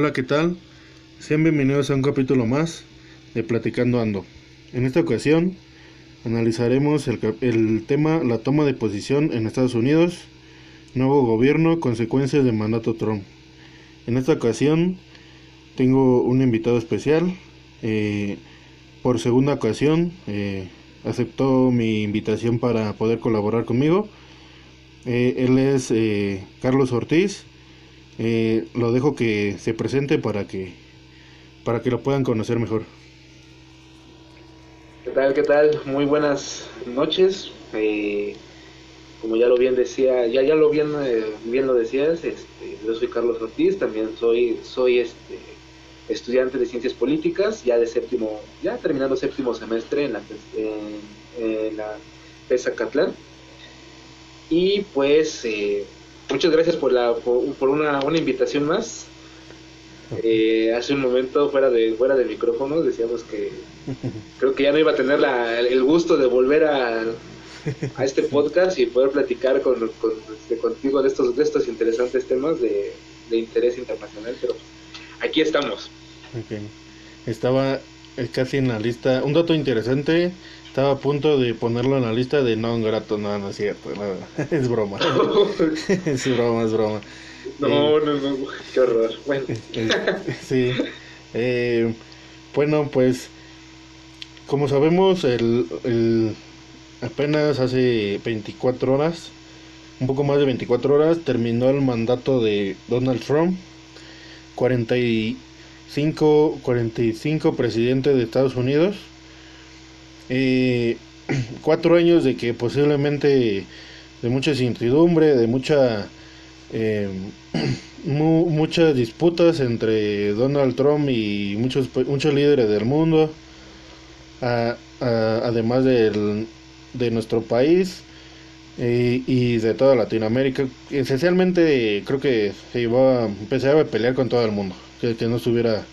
Hola, ¿qué tal? Sean bienvenidos a un capítulo más de Platicando Ando. En esta ocasión analizaremos el tema la toma de posición en Estados Unidos, nuevo gobierno, consecuencias del mandato Trump. En esta ocasión tengo un invitado especial. Por segunda ocasión aceptó mi invitación para poder colaborar conmigo. Él es Carlos Ortiz. Lo dejo que se presente para que lo puedan conocer mejor. ¿Qué tal? Muy buenas noches. Como ya lo bien decía, ya lo bien lo decías, yo soy Carlos Ortiz, también soy estudiante de ciencias políticas, terminando séptimo semestre en la FES Acatlán. Y pues muchas gracias por una invitación más. Hace un momento fuera de micrófono decíamos que creo que ya no iba a tener el gusto de volver a este podcast y poder platicar contigo de estos interesantes temas de interés internacional, pero aquí estamos. Okay. Estaba casi en la lista. Un dato interesante, estaba a punto de ponerlo en la lista de no grato. No es cierto, no. Es broma. es broma. No, qué horror. Bueno. Sí. Bueno, pues como sabemos, apenas hace 24 horas, un poco más de 24 horas, terminó el mandato de Donald Trump, 45 presidentes de Estados Unidos. 4 años de que posiblemente de mucha incertidumbre, de muchas disputas entre Donald Trump y muchos líderes del mundo, además de nuestro país y de toda Latinoamérica. Esencialmente creo que se empezaba a pelear con todo el mundo que no estuviera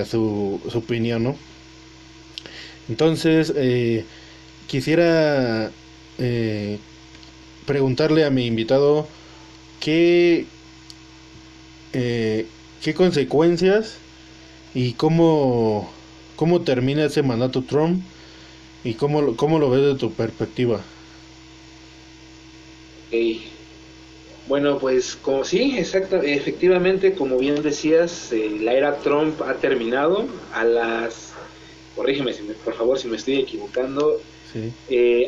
a su opinión, ¿no? Entonces quisiera preguntarle a mi invitado qué consecuencias y cómo termina ese mandato Trump y cómo lo ves de tu perspectiva. Okay. Bueno, pues efectivamente, como bien decías, la era Trump ha terminado corrígeme, por favor, si me estoy equivocando. Sí.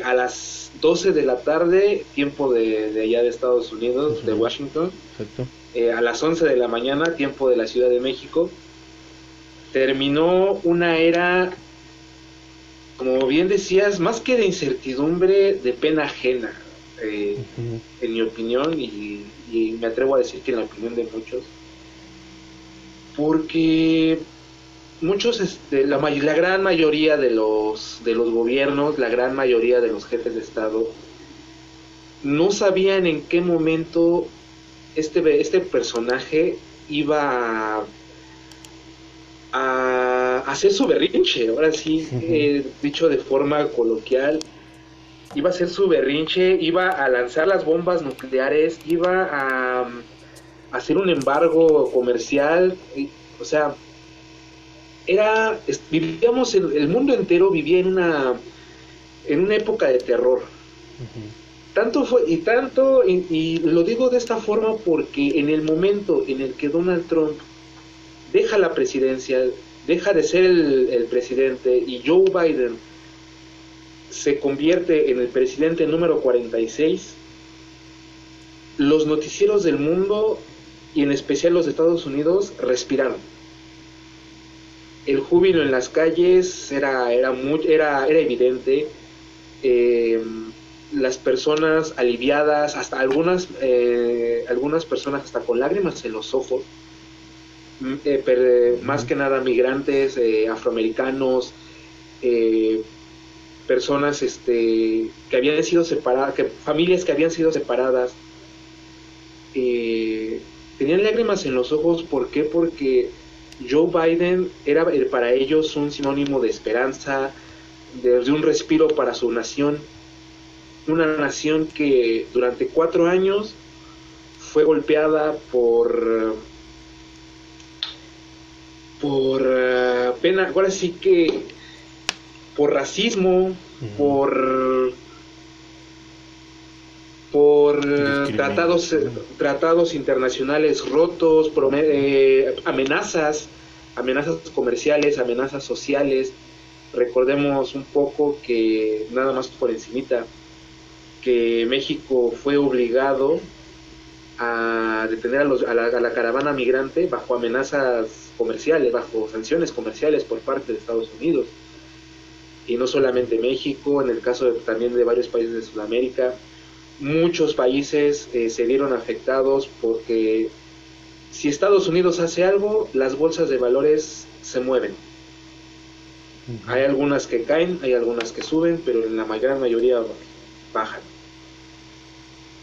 A las 12 de la tarde, tiempo de allá de Estados Unidos, uh-huh, de Washington. Exacto. A las 11 de la mañana, tiempo de la Ciudad de México, terminó una era, como bien decías, más que de incertidumbre, de pena ajena, uh-huh, en mi opinión, y me atrevo a decir que en la opinión de muchos, porque muchos, la gran mayoría de los gobiernos, la gran mayoría de los jefes de Estado no sabían en qué momento este personaje iba a hacer su berrinche. Ahora sí, dicho de forma coloquial, iba a hacer su berrinche, iba a lanzar las bombas nucleares, iba a hacer un embargo comercial, o sea, vivíamos el mundo entero vivía en una época de terror. Uh-huh. Y lo digo de esta forma porque en el momento en el que Donald Trump deja la presidencia, deja de ser el presidente, y Joe Biden se convierte en el presidente número 46, los noticieros del mundo y en especial los de Estados Unidos respiraron. El júbilo en las calles era evidente, las personas aliviadas, hasta algunas personas hasta con lágrimas en los ojos, más que nada migrantes, afroamericanos, personas que habían sido separadas, familias que habían sido separadas, tenían lágrimas en los ojos. ¿Por qué? Porque Joe Biden era para ellos un sinónimo de esperanza, de un respiro para su nación, una nación que durante 4 años fue golpeada por por pena, ahora sí que por racismo, por tratados internacionales rotos, amenazas comerciales, amenazas sociales. Recordemos un poco que, nada más por encimita, que México fue obligado a detener a la caravana migrante bajo amenazas comerciales, bajo sanciones comerciales por parte de Estados Unidos. Y no solamente México, en el caso también de varios países de Sudamérica, muchos países se vieron afectados porque si Estados Unidos hace algo, las bolsas de valores se mueven. Hay algunas que caen, hay algunas que suben, pero en la gran mayoría bajan.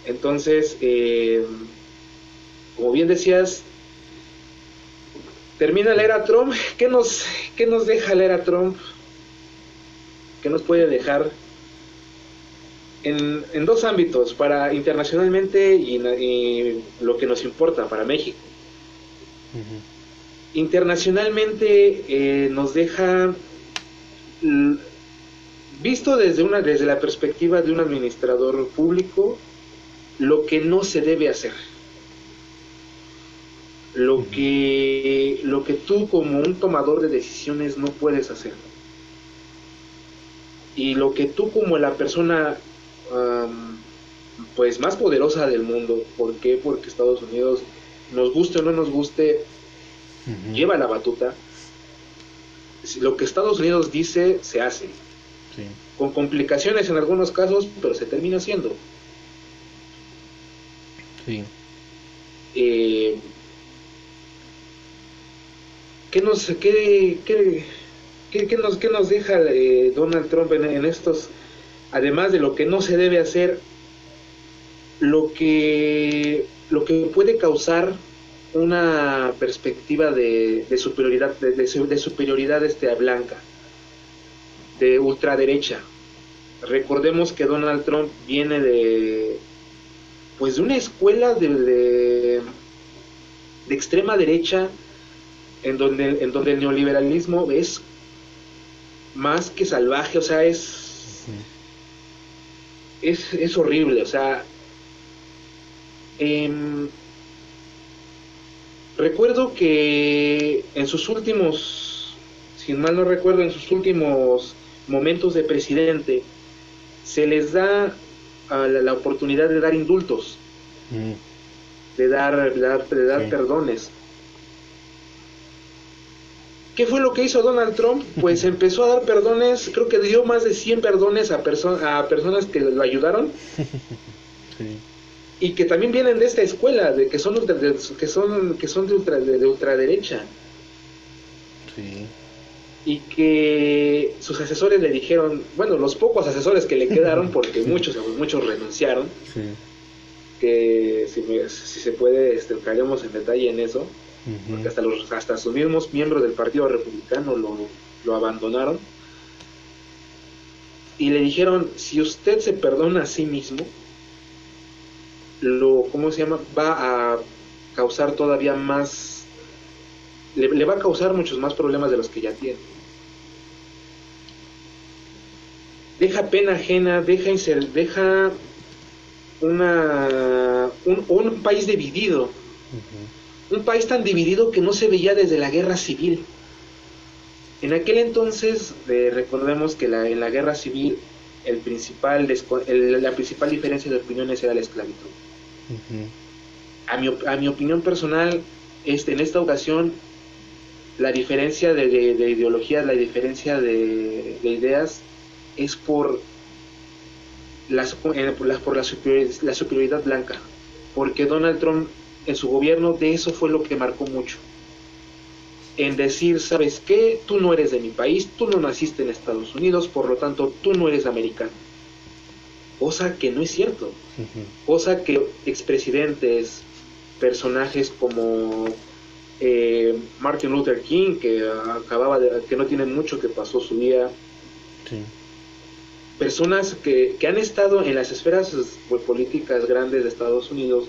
Entonces, como bien decías, termina la era Trump. ¿Qué nos deja la era Trump? ¿Qué nos puede dejar? En dos ámbitos, para internacionalmente y lo que nos importa para México. Internacionalmente nos deja, visto desde la perspectiva de un administrador público, lo que no se debe hacer. Lo que tú como un tomador de decisiones no puedes hacer. Y lo que tú como la persona pues más poderosa del mundo, ¿por qué? Porque Estados Unidos, nos guste o no nos guste, lleva la batuta. Lo que Estados Unidos dice, se hace. Sí. Con complicaciones en algunos casos, pero se termina haciendo. Sí. ¿Qué nos deja Donald Trump en estos, además de lo que no se debe hacer, lo que puede causar una perspectiva de superioridad blanca, de ultraderecha? Recordemos que Donald Trump viene de una escuela de extrema derecha, en donde el neoliberalismo es más que salvaje, o sea, es horrible, o sea. Recuerdo que en sus últimos, si mal no recuerdo, en sus últimos momentos de presidente, se les da la oportunidad de dar indultos, de dar perdones. ¿Qué fue lo que hizo Donald Trump? Pues empezó a dar perdones, creo que dio más de 100 perdones a personas que lo ayudaron. Sí. Y que también vienen de esta escuela, de que son de ultraderecha. Sí. Y que sus asesores le dijeron, bueno, los pocos asesores que le quedaron, porque muchos renunciaron. Sí. Que si se puede, entraremos en detalle en eso. Porque hasta sus mismos miembros del Partido Republicano lo abandonaron. Y le dijeron, si usted se perdona a sí mismo, va a causar todavía más, le va a causar muchos más problemas de los que ya tiene. Deja pena ajena, deja un país dividido. Un país tan dividido que no se veía desde la guerra civil. En aquel entonces, recordemos que en la guerra civil la principal diferencia de opiniones era la esclavitud. A mi opinión personal, en esta ocasión, la diferencia de ideologías, la diferencia de ideas, es por la superioridad blanca. Porque Donald Trump, en su gobierno, de eso fue lo que marcó mucho. En decir, ¿sabes qué? Tú no eres de mi país, tú no naciste en Estados Unidos, por lo tanto, tú no eres americano. Cosa que no es cierto. Cosa que expresidentes, personajes como Martin Luther King, que no tienen mucho, que pasó su día. Sí. Personas que han estado en las esferas políticas grandes de Estados Unidos,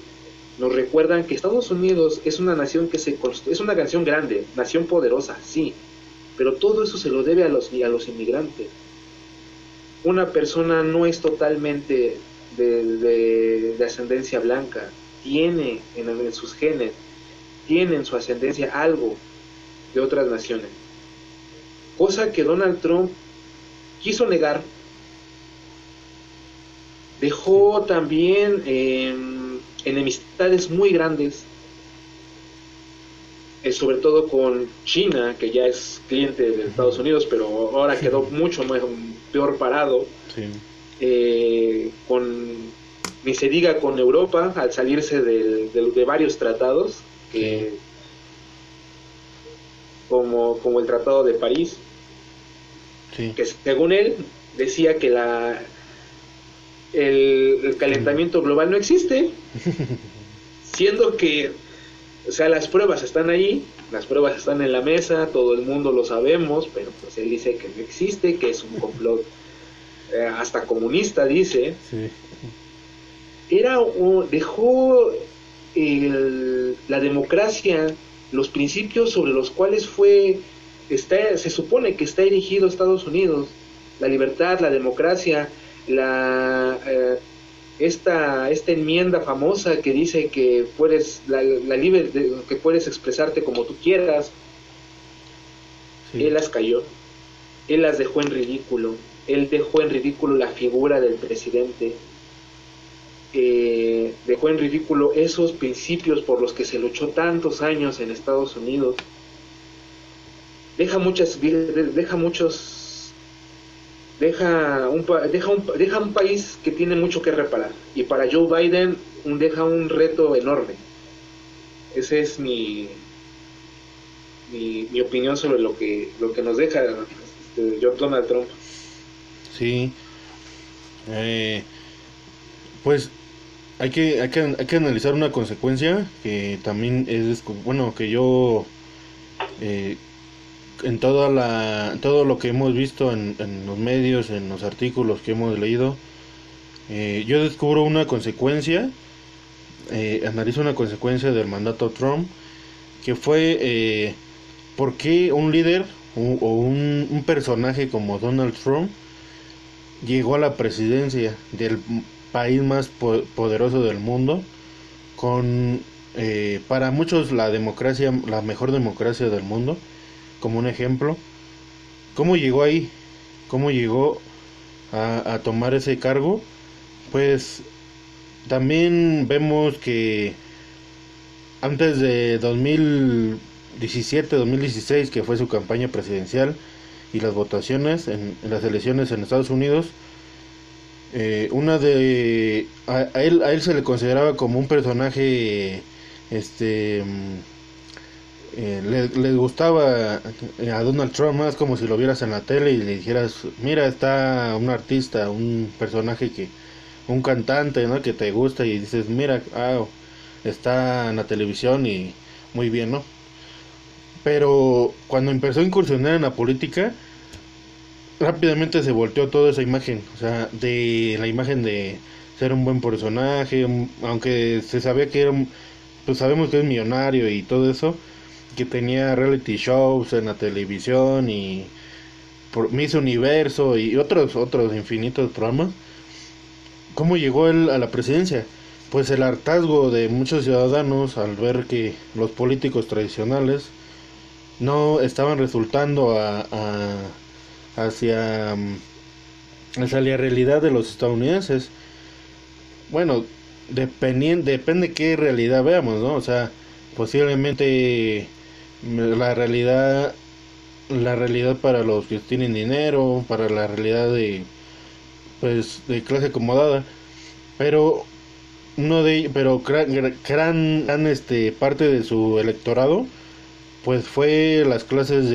nos recuerdan que Estados Unidos es una nación que es una nación grande, nación poderosa, sí, pero todo eso se lo debe a los inmigrantes. Una persona no es totalmente de ascendencia blanca, tiene en sus genes, tiene en su ascendencia algo de otras naciones. Cosa que Donald Trump quiso negar. Dejó también enemistades muy grandes, sobre todo con China, que ya es cliente de Estados Unidos, pero ahora quedó mucho más, peor parado. Sí. Ni se diga con Europa, al salirse de varios tratados, sí, como el Tratado de París, sí, que según él decía que el calentamiento global no existe, siendo que, o sea, las pruebas están ahí, las pruebas están en la mesa, todo el mundo lo sabemos, pero pues él dice que no existe, que es un complot, hasta comunista dice. Sí. Dejó la democracia, los principios sobre los cuales se supone que está erigido Estados Unidos, la libertad, la democracia, esta enmienda famosa que dice que puedes que puedes expresarte como tú quieras. Sí. Él las cayó, él las dejó en ridículo, él dejó en ridículo la figura del presidente, dejó en ridículo esos principios por los que se luchó tantos años en Estados Unidos. Deja un país que tiene mucho que reparar, y para Joe Biden deja un reto enorme. Esa es mi opinión sobre lo que nos deja Donald Trump. Sí, pues hay que analizar una consecuencia que también es, bueno, que yo en todo lo que hemos visto en los medios, en los artículos que hemos leído, yo descubro una consecuencia, analizo una consecuencia del mandato Trump, que fue por qué un líder o un personaje como Donald Trump llegó a la presidencia del país más poderoso del mundo, con para muchos la mejor democracia del mundo, como un ejemplo. ¿Cómo llegó ahí? ¿Cómo llegó a tomar ese cargo? Pues también vemos que antes de 2017, 2016, que fue su campaña presidencial y las votaciones en las elecciones en Estados Unidos, a él se le consideraba como un personaje, le gustaba a Donald Trump más como si lo vieras en la tele y le dijeras, mira, está un artista, un personaje, un cantante, ¿no?, que te gusta, y dices, mira, está en la televisión y muy bien, ¿no? Pero cuando empezó a incursionar en la política, rápidamente se volteó toda esa imagen, o sea, de la imagen de ser un buen personaje, aunque se sabía que era, pues sabemos que es millonario y todo eso, que tenía reality shows en la televisión y Miss Universo y otros infinitos programas. ¿Cómo llegó él a la presidencia? Pues el hartazgo de muchos ciudadanos al ver que los políticos tradicionales no estaban resultando hacia la realidad de los estadounidenses. Bueno, depende qué realidad veamos, ¿no? O sea, posiblemente la realidad para los que tienen dinero, para la realidad de clase acomodada, pero gran parte de su electorado pues fue las clases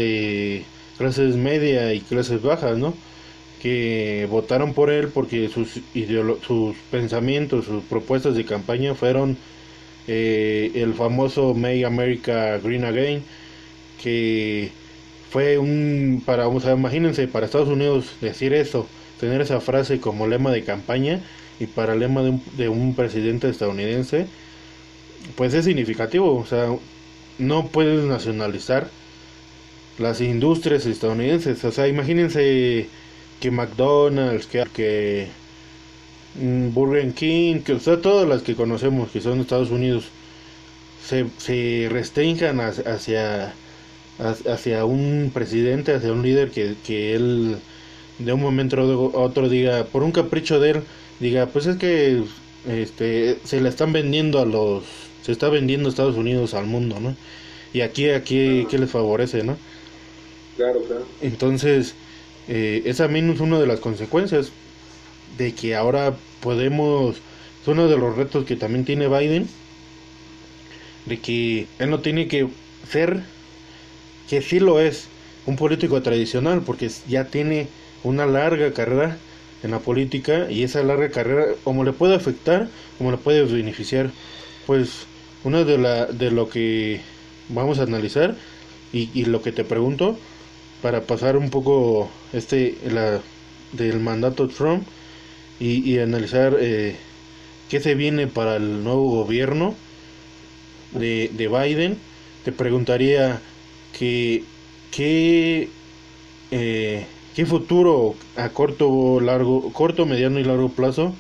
media y clases bajas, ¿no?, que votaron por él porque sus pensamientos, sus propuestas de campaña fueron el famoso Make America Green Again, que fue imagínense, para Estados Unidos decir eso, tener esa frase como lema de campaña y para lema de un presidente estadounidense, pues es significativo. O sea, no puedes nacionalizar las industrias estadounidenses. O sea, imagínense que McDonald's, que Burger King, que, o sea, todas las que conocemos que son de Estados Unidos, se restrinjan hacia un presidente, hacia un líder que él de un momento a otro diga, por un capricho de él, diga, pues es que se la están vendiendo se está vendiendo Estados Unidos al mundo, ¿no? Y aquí ¿qué les favorece, no? Claro. Entonces, esa también es una de las consecuencias de que ahora es uno de los retos que también tiene Biden, de que él no tiene que ser, que sí lo es, un político tradicional, porque ya tiene una larga carrera en la política, y esa larga carrera, como le puede afectar, como le puede beneficiar, pues una de lo que vamos a analizar, y lo que te pregunto, para pasar un poco del mandato Trump, y analizar qué se viene para el nuevo gobierno de Biden. Te preguntaría qué futuro a corto, mediano y largo plazo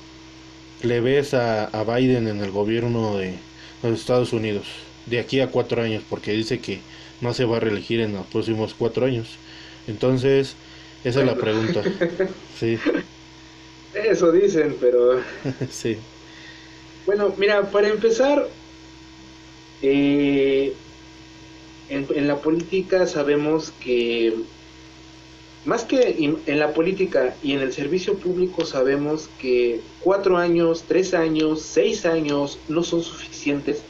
le ves a Biden en el gobierno de los Estados Unidos de aquí a 4 años, porque dice que no se va a reelegir en los próximos 4 años. Entonces, esa es la pregunta. Sí. Eso dicen, pero... Sí. Bueno, mira, para empezar, en la política sabemos que... Más que en la política y en el servicio público sabemos que 4 años, 3 años, 6 años no son suficientes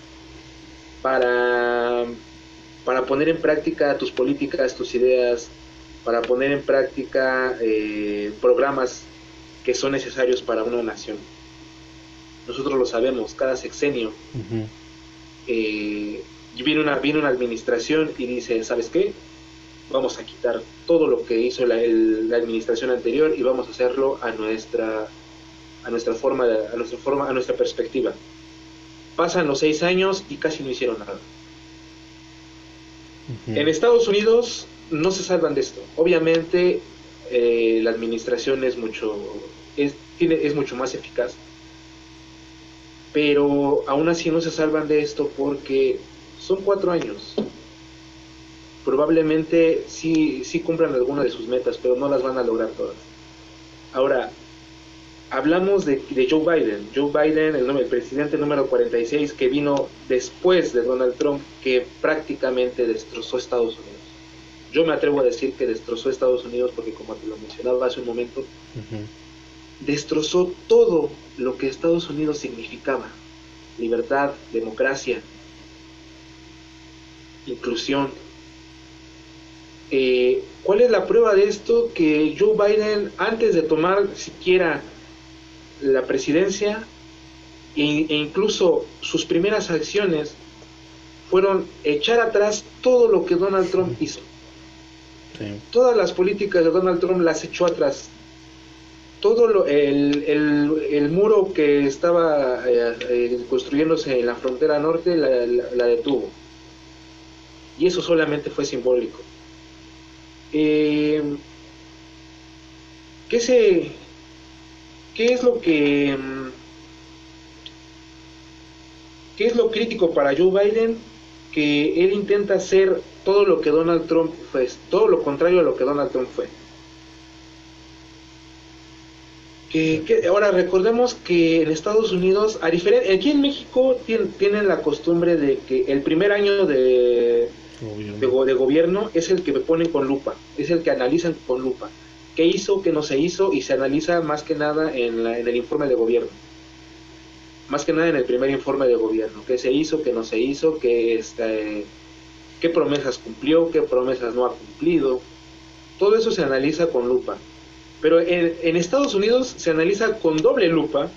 para poner en práctica tus políticas, tus ideas, para poner en práctica programas que son necesarios para una nación. Nosotros lo sabemos, cada sexenio. Uh-huh. Viene una administración y dice, ¿sabes qué? Vamos a quitar todo lo que hizo la administración anterior y vamos a hacerlo a nuestra perspectiva. Pasan los 6 años y casi no hicieron nada. Uh-huh. En Estados Unidos no se salvan de esto. Obviamente la administración es mucho más eficaz, pero aún así no se salvan de esto porque son 4 años. Probablemente sí cumplan alguna de sus metas, pero no las van a lograr todas. Ahora, hablamos de Joe Biden. Joe Biden, el presidente número 46, que vino después de Donald Trump, que prácticamente destrozó Estados Unidos. Yo me atrevo a decir que destrozó Estados Unidos porque, como te lo mencionaba hace un momento, uh-huh, destrozó todo lo que Estados Unidos significaba: libertad, democracia, inclusión. ¿Cuál es la prueba de esto? Que Joe Biden, antes de tomar siquiera la presidencia, e incluso sus primeras acciones fueron echar atrás todo lo que Donald Trump hizo. Sí. Todas las políticas de Donald Trump las echó atrás. Todo el muro que estaba construyéndose en la frontera norte la detuvo. Y eso solamente fue simbólico. ¿Qué es lo crítico para Joe Biden? Que él intenta hacer todo lo que Donald Trump fue, todo lo contrario a lo que Donald Trump fue. Ahora recordemos que en Estados Unidos, a diferencia, aquí en México tienen la costumbre de que el primer año de gobierno es el que me ponen con lupa, es el que analizan con lupa. ¿Qué hizo, qué no se hizo? Y se analiza más que nada en el informe de gobierno. Más que nada en el primer informe de gobierno. ¿Qué se hizo, qué no se hizo? ¿Qué promesas cumplió, qué promesas no ha cumplido? Todo eso se analiza con lupa. Pero en Estados Unidos se analiza con doble lupa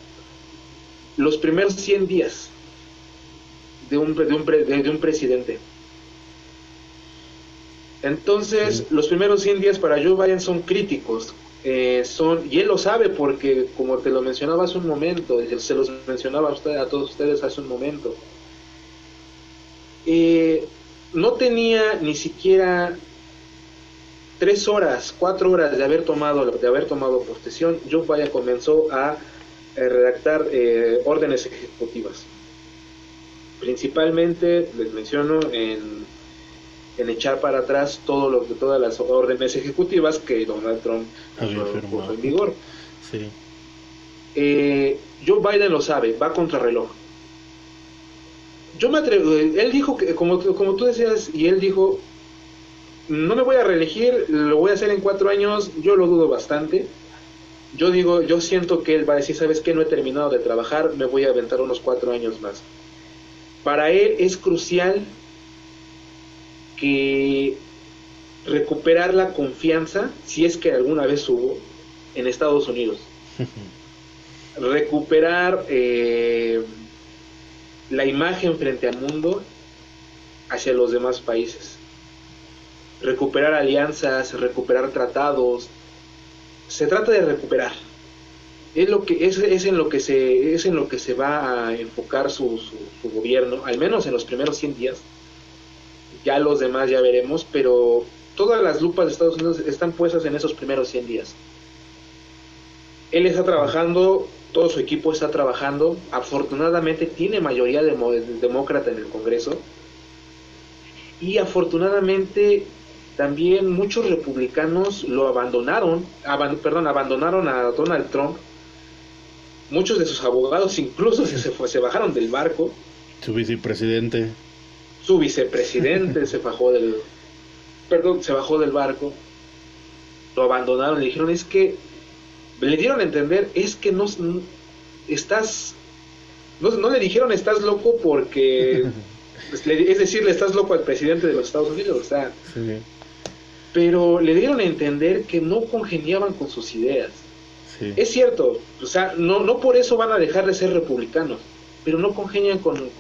los primeros 100 días de un presidente. Entonces, los primeros 100 días para Joe Biden son críticos, y él lo sabe porque, como te lo mencionaba hace un momento, se los mencionaba a todos ustedes hace un momento, no tenía ni siquiera 3 horas, 4 horas de haber tomado posesión. Joe Biden comenzó a redactar órdenes ejecutivas. Principalmente, les menciono, en echar para atrás todas las órdenes ejecutivas que Donald Trump puso en vigor. Sí. Joe Biden lo sabe, va contra reloj. Yo me atrevo, él dijo que, como tú decías, y él dijo, no me voy a reelegir, lo voy a hacer en 4 años, yo lo dudo bastante. Yo digo, yo siento que él va a decir, ¿sabes qué? No he terminado de trabajar, me voy a aventar unos 4 años más. Para él es crucial que recuperar la confianza, si es que alguna vez hubo, en Estados Unidos. Recuperar la imagen frente al mundo hacia los demás países. Recuperar alianzas, recuperar tratados. Se trata de recuperar. Es en lo que se va a enfocar su gobierno, al menos en los primeros 100 días. Ya los demás ya veremos, pero todas las lupas de Estados Unidos están puestas en esos primeros 100 días. Él está trabajando, todo su equipo está trabajando. Afortunadamente tiene mayoría demócrata en el Congreso. Y afortunadamente también muchos republicanos lo abandonaron a Donald Trump. Muchos de sus abogados incluso se bajaron del barco. Su vicepresidente se bajó del barco. Lo abandonaron, le dijeron, es que le dieron a entender, es que no le dijeron estás loco porque es decir, le estás loco al presidente de los Estados Unidos, o sea, sí. Pero le dieron a entender que no congeniaban con sus ideas. Sí. Es cierto, o sea, no por eso van a dejar de ser republicanos, pero no congenian con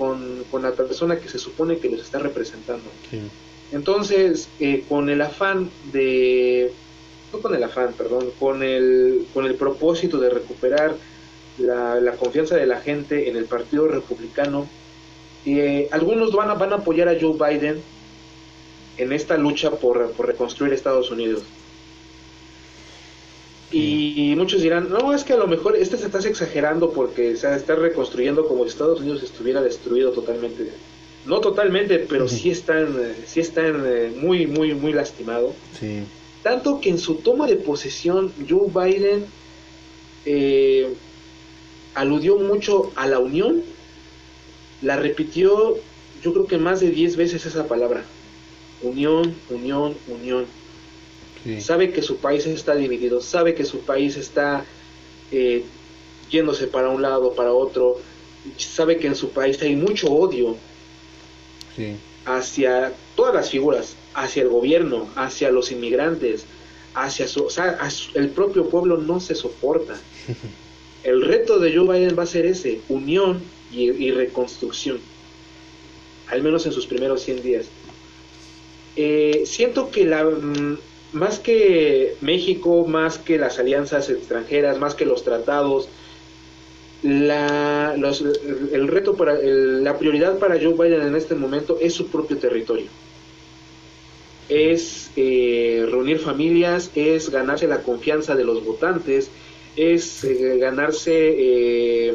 la persona que se supone que los está representando. Sí. Entonces, con el propósito de recuperar la confianza de la gente en el Partido Republicano, algunos van a apoyar a Joe Biden en esta lucha por reconstruir Estados Unidos. Y muchos dirán, no, es que a lo mejor se estás exagerando porque se está reconstruyendo como si Estados Unidos estuviera destruido totalmente. No totalmente, pero sí están muy, muy, muy lastimado. Sí. Tanto que en su toma de posesión, Joe Biden aludió mucho a la unión. La repitió, yo creo que más de 10 veces esa palabra. Unión, unión, unión. Sí. Sabe que su país está dividido, sabe que su país está yéndose para un lado, para otro, sabe que en su país hay mucho odio. Sí. Hacia todas las figuras, hacia el gobierno, hacia los inmigrantes, el propio pueblo no se soporta. El reto de Joe Biden va a ser ese, unión y reconstrucción, al menos en sus primeros 100 días. Siento que más que México, más que las alianzas extranjeras, más que los tratados, la prioridad para Joe Biden en este momento es su propio territorio, es reunir familias, es ganarse la confianza de los votantes, es ganarse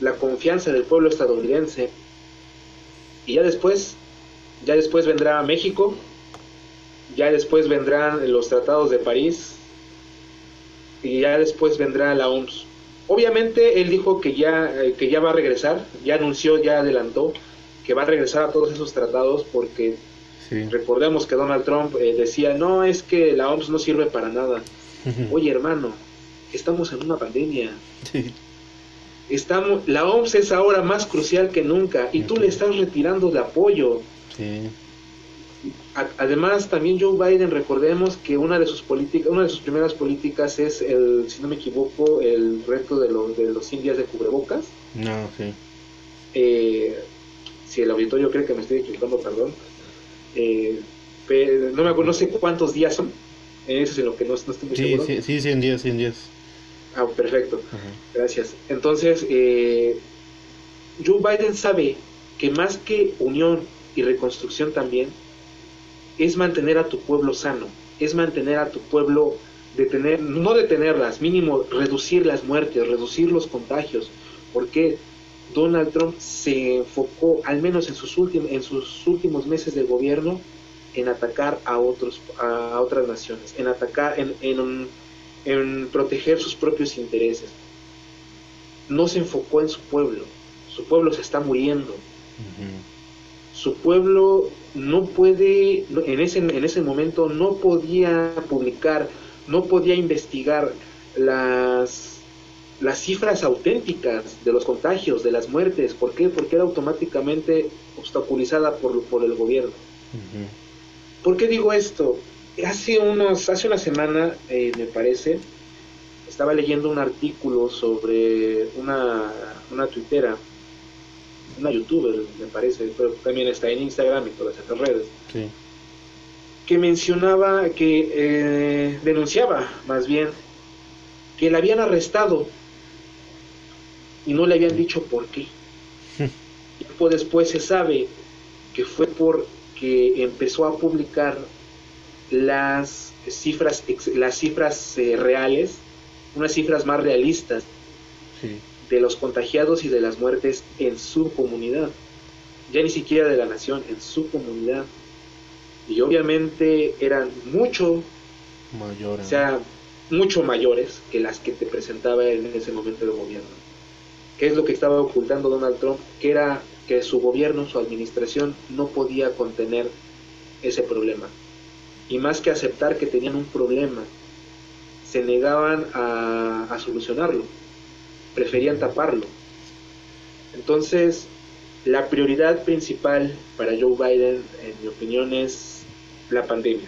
la confianza del pueblo estadounidense, y ya después vendrá México, ya después vendrán los tratados de París, y ya después vendrá la OMS. Obviamente él dijo que ya va a regresar, ya anunció, ya adelantó que va a regresar a todos esos tratados porque sí. Recordemos que Donald Trump decía, no, es que la OMS no sirve para nada. Oye, hermano, estamos en una pandemia. Sí. La OMS es ahora más crucial que nunca y tú le estás retirando el apoyo. Sí. Además, también Joe Biden, recordemos que una de sus primeras políticas es, si no me equivoco, el reto de los 100 días de cubrebocas. No, sí. Si el auditorio cree que me estoy equivocando, perdón. Pero no me acuerdo, no sé cuántos días son. Eso es en lo que no estoy muy seguro. Sí, 100 días. Ah, perfecto. Ajá. Gracias. Entonces, Joe Biden sabe que más que unión y reconstrucción también es mantener a tu pueblo sano, es mantener a tu pueblo, no detenerlas, mínimo reducir las muertes, reducir los contagios, porque Donald Trump se enfocó, al menos en sus últimos meses de gobierno, en atacar a otras naciones, en atacar, en proteger sus propios intereses. No se enfocó en su pueblo se está muriendo. Uh-huh. Su pueblo no puede, en ese momento no podía publicar, no podía investigar las cifras auténticas de los contagios, de las muertes. ¿Por qué? Porque era automáticamente obstaculizada por el gobierno. Uh-huh. ¿Por qué digo esto? Hace una semana, me parece, estaba leyendo un artículo sobre una tuitera, una youtuber, me parece, pero también está en Instagram y todas esas redes, sí, que mencionaba, que denunciaba más bien, que la habían arrestado y no le habían dicho por qué. Tiempo después se sabe que fue porque empezó a publicar las cifras reales, unas cifras más realistas, sí, de los contagiados y de las muertes en su comunidad, ya ni siquiera de la nación, en su comunidad, y obviamente eran mucho mayores que las que te presentaba en ese momento el gobierno. ¿Qué es lo que estaba ocultando Donald Trump? Que era que su gobierno, su administración, no podía contener ese problema, y más que aceptar que tenían un problema, se negaban a solucionarlo, preferían taparlo. Entonces, la prioridad principal para Joe Biden, en mi opinión, es la pandemia.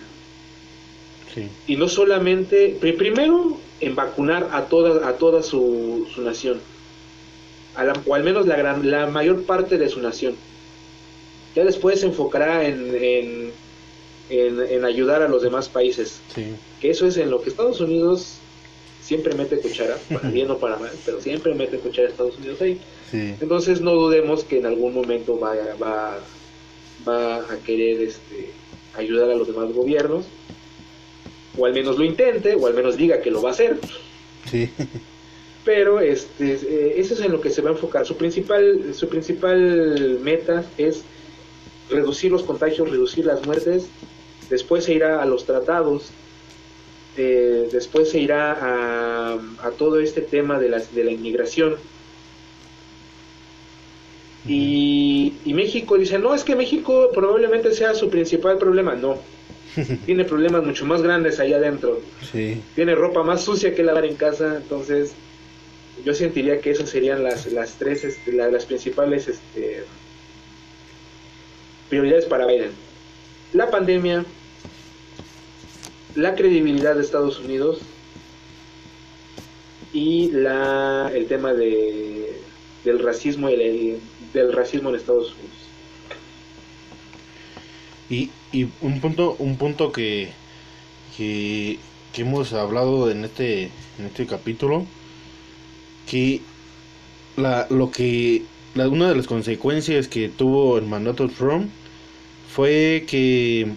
Sí. Y no solamente, primero, en vacunar a toda su nación, o al menos la mayor parte de su nación. Ya después se enfocará en ayudar a los demás países. Sí. Que eso es en lo que Estados Unidos siempre mete cuchara, para bien o para mal, pero siempre mete cuchara a Estados Unidos ahí. Sí. Entonces no dudemos que en algún momento va a querer ayudar a los demás gobiernos, o al menos lo intente, o al menos diga que lo va a hacer. Sí. Pero eso es en lo que se va a enfocar. Su principal meta es reducir los contagios, reducir las muertes. Después se irá a los tratados, después se irá a todo este tema de la inmigración. Y México dice, no, es que México probablemente sea su principal problema. No, tiene problemas mucho más grandes allá adentro. Sí. Tiene ropa más sucia que lavar en casa. Entonces yo sentiría que esas serían las tres, las principales prioridades para Biden: la pandemia, la credibilidad de Estados Unidos y el tema del racismo del racismo en Estados Unidos. Y un punto que hemos hablado en este capítulo, que una de las consecuencias que tuvo el mandato Trump fue que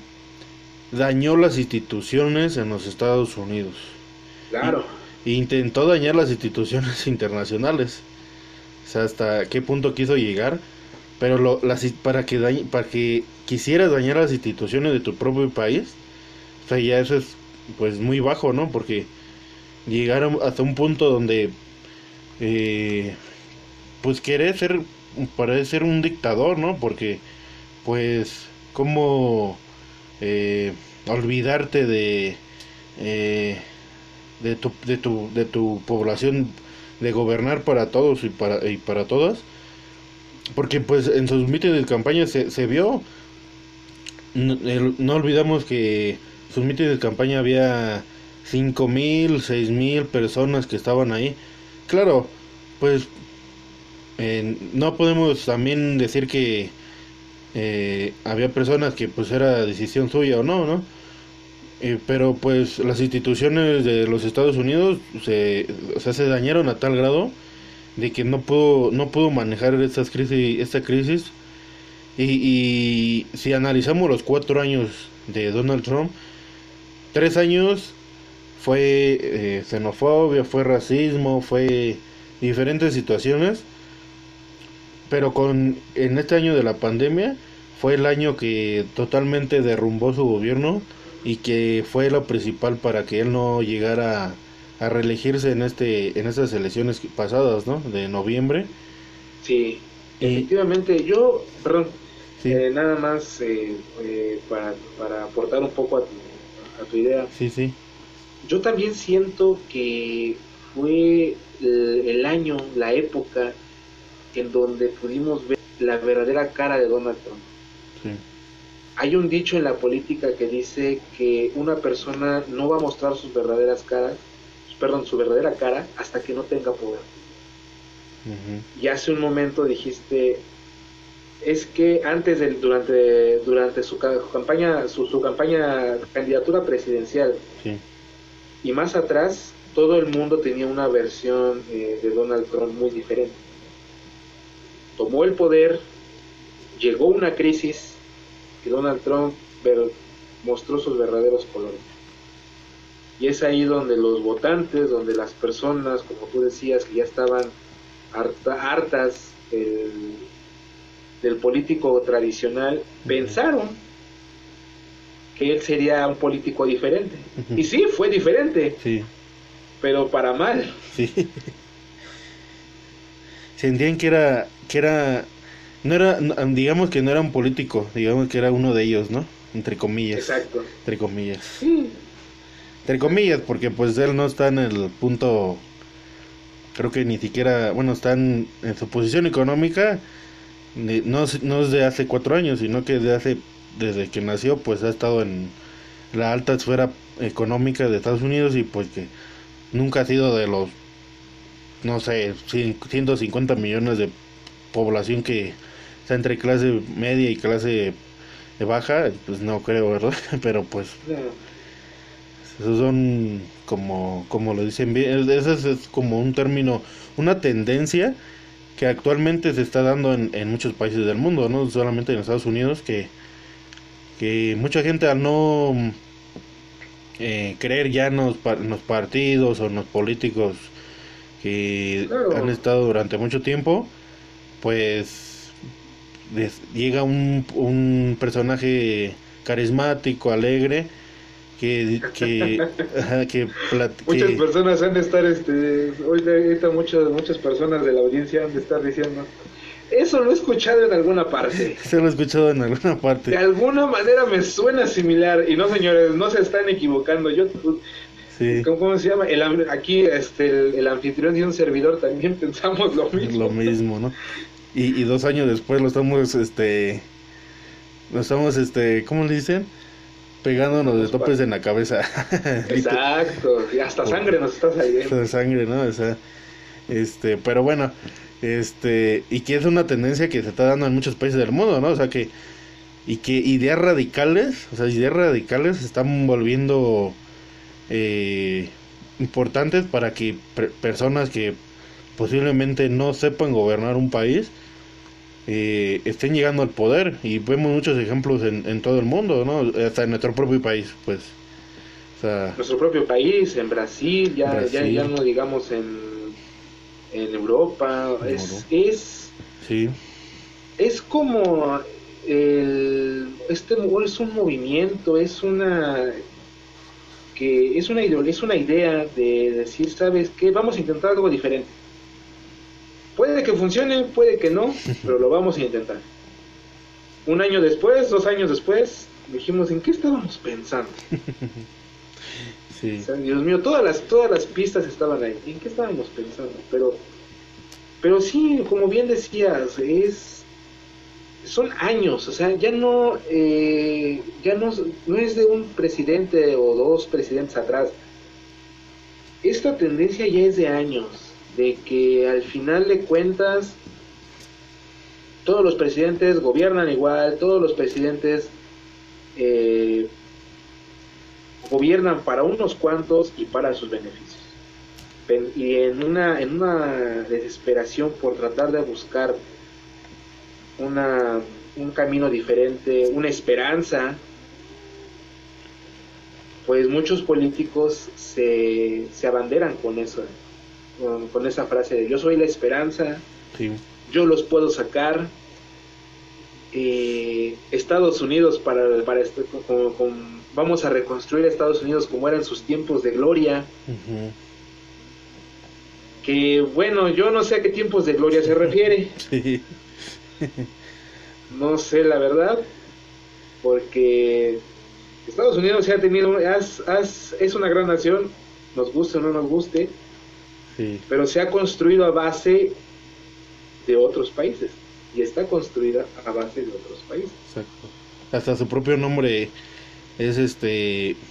dañó las instituciones en los Estados Unidos. Claro. E intentó dañar las instituciones internacionales. O sea, hasta qué punto quiso llegar. Pero para que quisieras dañar las instituciones de tu propio país, o sea, ya eso es pues muy bajo, ¿no? Porque llegaron hasta un punto donde pues parece ser un dictador, ¿no? Porque pues como olvidarte de tu población, de gobernar para todos y para todas, porque pues en sus mítines de campaña se vio. No olvidamos que sus mítines de campaña había 5,000, 6,000 personas que estaban ahí. Claro, pues no podemos también decir que había personas que pues era decisión suya o no, pero pues las instituciones de los Estados Unidos se dañaron a tal grado de que no pudo manejar esta crisis Y si analizamos los 4 años de Donald Trump, 3 años fue xenofobia, fue racismo, fue diferentes situaciones, pero en este año de la pandemia fue el año que totalmente derrumbó su gobierno y que fue lo principal para que él no llegara a reelegirse en estas elecciones pasadas, ¿no? De noviembre. Sí, efectivamente. Sí. Nada más para aportar un poco a tu idea. Sí, sí. Yo también siento que fue el año, la época en donde pudimos ver la verdadera cara de Donald Trump. Sí. Hay un dicho en la política que dice que una persona no va a mostrar su verdadera cara hasta que no tenga poder. Uh-huh. Y hace un momento dijiste, es que antes durante su campaña candidatura presidencial, sí, y más atrás, todo el mundo tenía una versión de Donald Trump muy diferente. Tomó el poder, llegó una crisis y Donald Trump mostró sus verdaderos colores. Y es ahí donde los votantes, donde las personas, como tú decías, que ya estaban hartas del político tradicional, pensaron que él sería un político diferente. Y sí, fue diferente, sí, pero para mal. Sí. Sentían que era no era, digamos que no era un político, digamos que era uno de ellos, ¿no? Entre comillas. Exacto. Entre comillas. Sí. Entre comillas, porque pues él no está en el punto, creo que ni siquiera, bueno, está en su posición económica, no es de hace 4 años, sino que desde que nació, pues ha estado en la alta esfera económica de Estados Unidos y pues que nunca ha sido de los, no sé, 150 millones de población que está entre clase media y clase baja, pues no creo, ¿verdad? Pero pues... Esos son como lo dicen bien, eso es como un término, una tendencia que actualmente se está dando en muchos países del mundo, no solamente en Estados Unidos, que mucha gente al no creer ya en los partidos o en los políticos que han estado durante mucho tiempo, pues llega un personaje carismático, alegre, muchas personas han de estar ahorita muchas personas de la audiencia han de estar diciendo, eso lo he escuchado en alguna parte. Se lo he escuchado en alguna parte. De alguna manera me suena similar. Y no, señores, no se están equivocando. Yo, sí. ¿Cómo se llama? Aquí el anfitrión y un servidor también pensamos lo mismo. Lo mismo, ¿no? Y 2 años después lo estamos ¿cómo le dicen? Pegándonos de topes en la cabeza. Exacto, y hasta sangre nos está saliendo. Hasta sangre, ¿no? O sea, pero bueno, y que es una tendencia que se está dando en muchos países del mundo, ¿no? O sea, que ideas radicales se están volviendo importantes para que personas que posiblemente no sepan gobernar un país estén llegando al poder, y vemos muchos ejemplos en todo el mundo, ¿no? Hasta en nuestro propio país, pues. O sea, nuestro propio país, en Brasil, ya no digamos en Europa, sí. Es como es un movimiento, es una idea de decir, ¿sabes qué? Vamos a intentar algo diferente. Puede que funcione, puede que no, pero lo vamos a intentar. 1 año después, 2 años después, dijimos, ¿en qué estábamos pensando? Sí. O sea, Dios mío, todas las pistas estaban ahí. ¿En qué estábamos pensando? Pero sí, como bien decías, son años, o sea, ya no es de un presidente o 2 presidentes atrás. Esta tendencia ya es de años. De que al final de cuentas todos los presidentes gobiernan igual, todos los presidentes gobiernan para unos cuantos y para sus beneficios. Y en una desesperación por tratar de buscar una un camino diferente, una esperanza, pues muchos políticos se abanderan con eso, con esa frase de yo soy la esperanza, sí, yo los puedo sacar. Estados Unidos para este, vamos a reconstruir Estados Unidos como eran sus tiempos de gloria. Uh-huh. Que bueno, yo no sé a qué tiempos de gloria se refiere. Sí. No sé la verdad, porque Estados Unidos ya ha tenido, es una gran nación, nos guste o no nos guste, sí, pero se ha construido a base de otros países y está construida a base de otros países. Exacto. Hasta su propio nombre es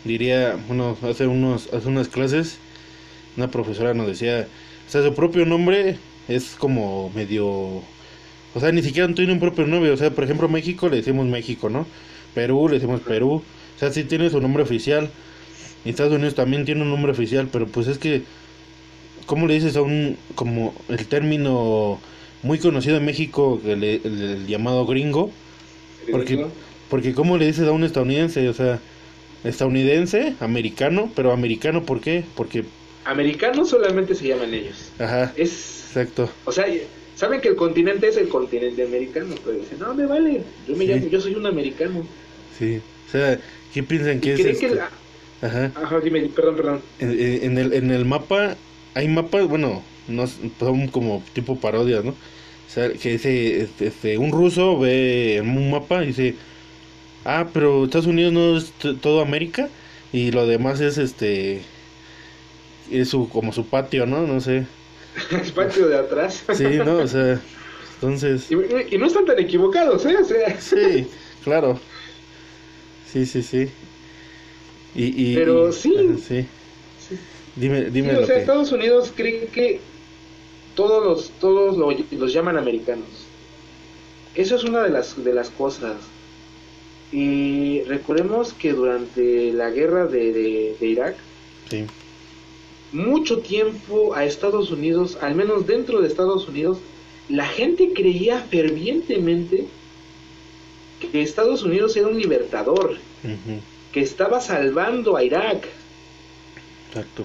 diría, bueno, hace unas clases una profesora nos decía, o sea, su propio nombre es como medio, o sea, ni siquiera tiene un propio nombre, o sea, por ejemplo, México le decimos México, ¿no? Perú le decimos Perú, o sea, sí tiene su nombre oficial, y Estados Unidos también tiene un nombre oficial, pero pues es que, ¿cómo le dices a un, como el término muy conocido en México, el llamado gringo? Porque ¿cómo le dices a un estadounidense? O sea, estadounidense, americano, pero americano, ¿por qué? Porque americanos solamente se llaman ellos. Ajá. Exacto. O sea, saben que el continente es el continente americano, pero dicen, no, me vale, yo me llamo, yo soy un americano. Sí. O sea, ¿qué piensan que es? Que ajá. Ajá, dime, perdón. En el mapa hay mapas, bueno, no son como tipo parodias, ¿no? O sea, que dice un ruso ve un mapa y dice, "Ah, pero Estados Unidos no es todo América y lo demás es es como su patio, ¿no? No sé. El patio de atrás." Sí, no, o sea, entonces. Y no están tan equivocados, ¿eh? O sea. Sí, claro. Sí. Pero sí. Dime. Sí, o sea, Estados Unidos cree que todos los llaman americanos. Eso es una de las cosas. Y recordemos que durante la guerra de Irak. Sí. Mucho tiempo a Estados Unidos, al menos dentro de Estados Unidos, la gente creía fervientemente que Estados Unidos era un libertador, uh-huh, que estaba salvando a Irak. Exacto.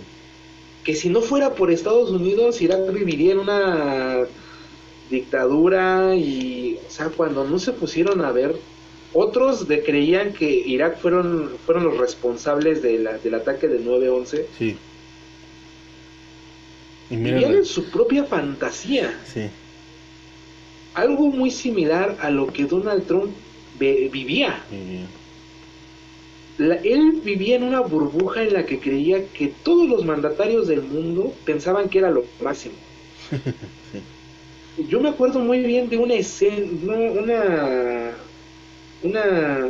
Que si no fuera por Estados Unidos, Irak viviría en una dictadura y, o sea, cuando no se pusieron a ver, otros creían que Irak fueron los responsables del ataque del 9/11. Sí. Y vivían en su propia fantasía. Sí. Algo muy similar a lo que Donald Trump vivía. Él vivía en una burbuja en la que creía que todos los mandatarios del mundo pensaban que era lo máximo. Sí. Yo me acuerdo muy bien de una escena,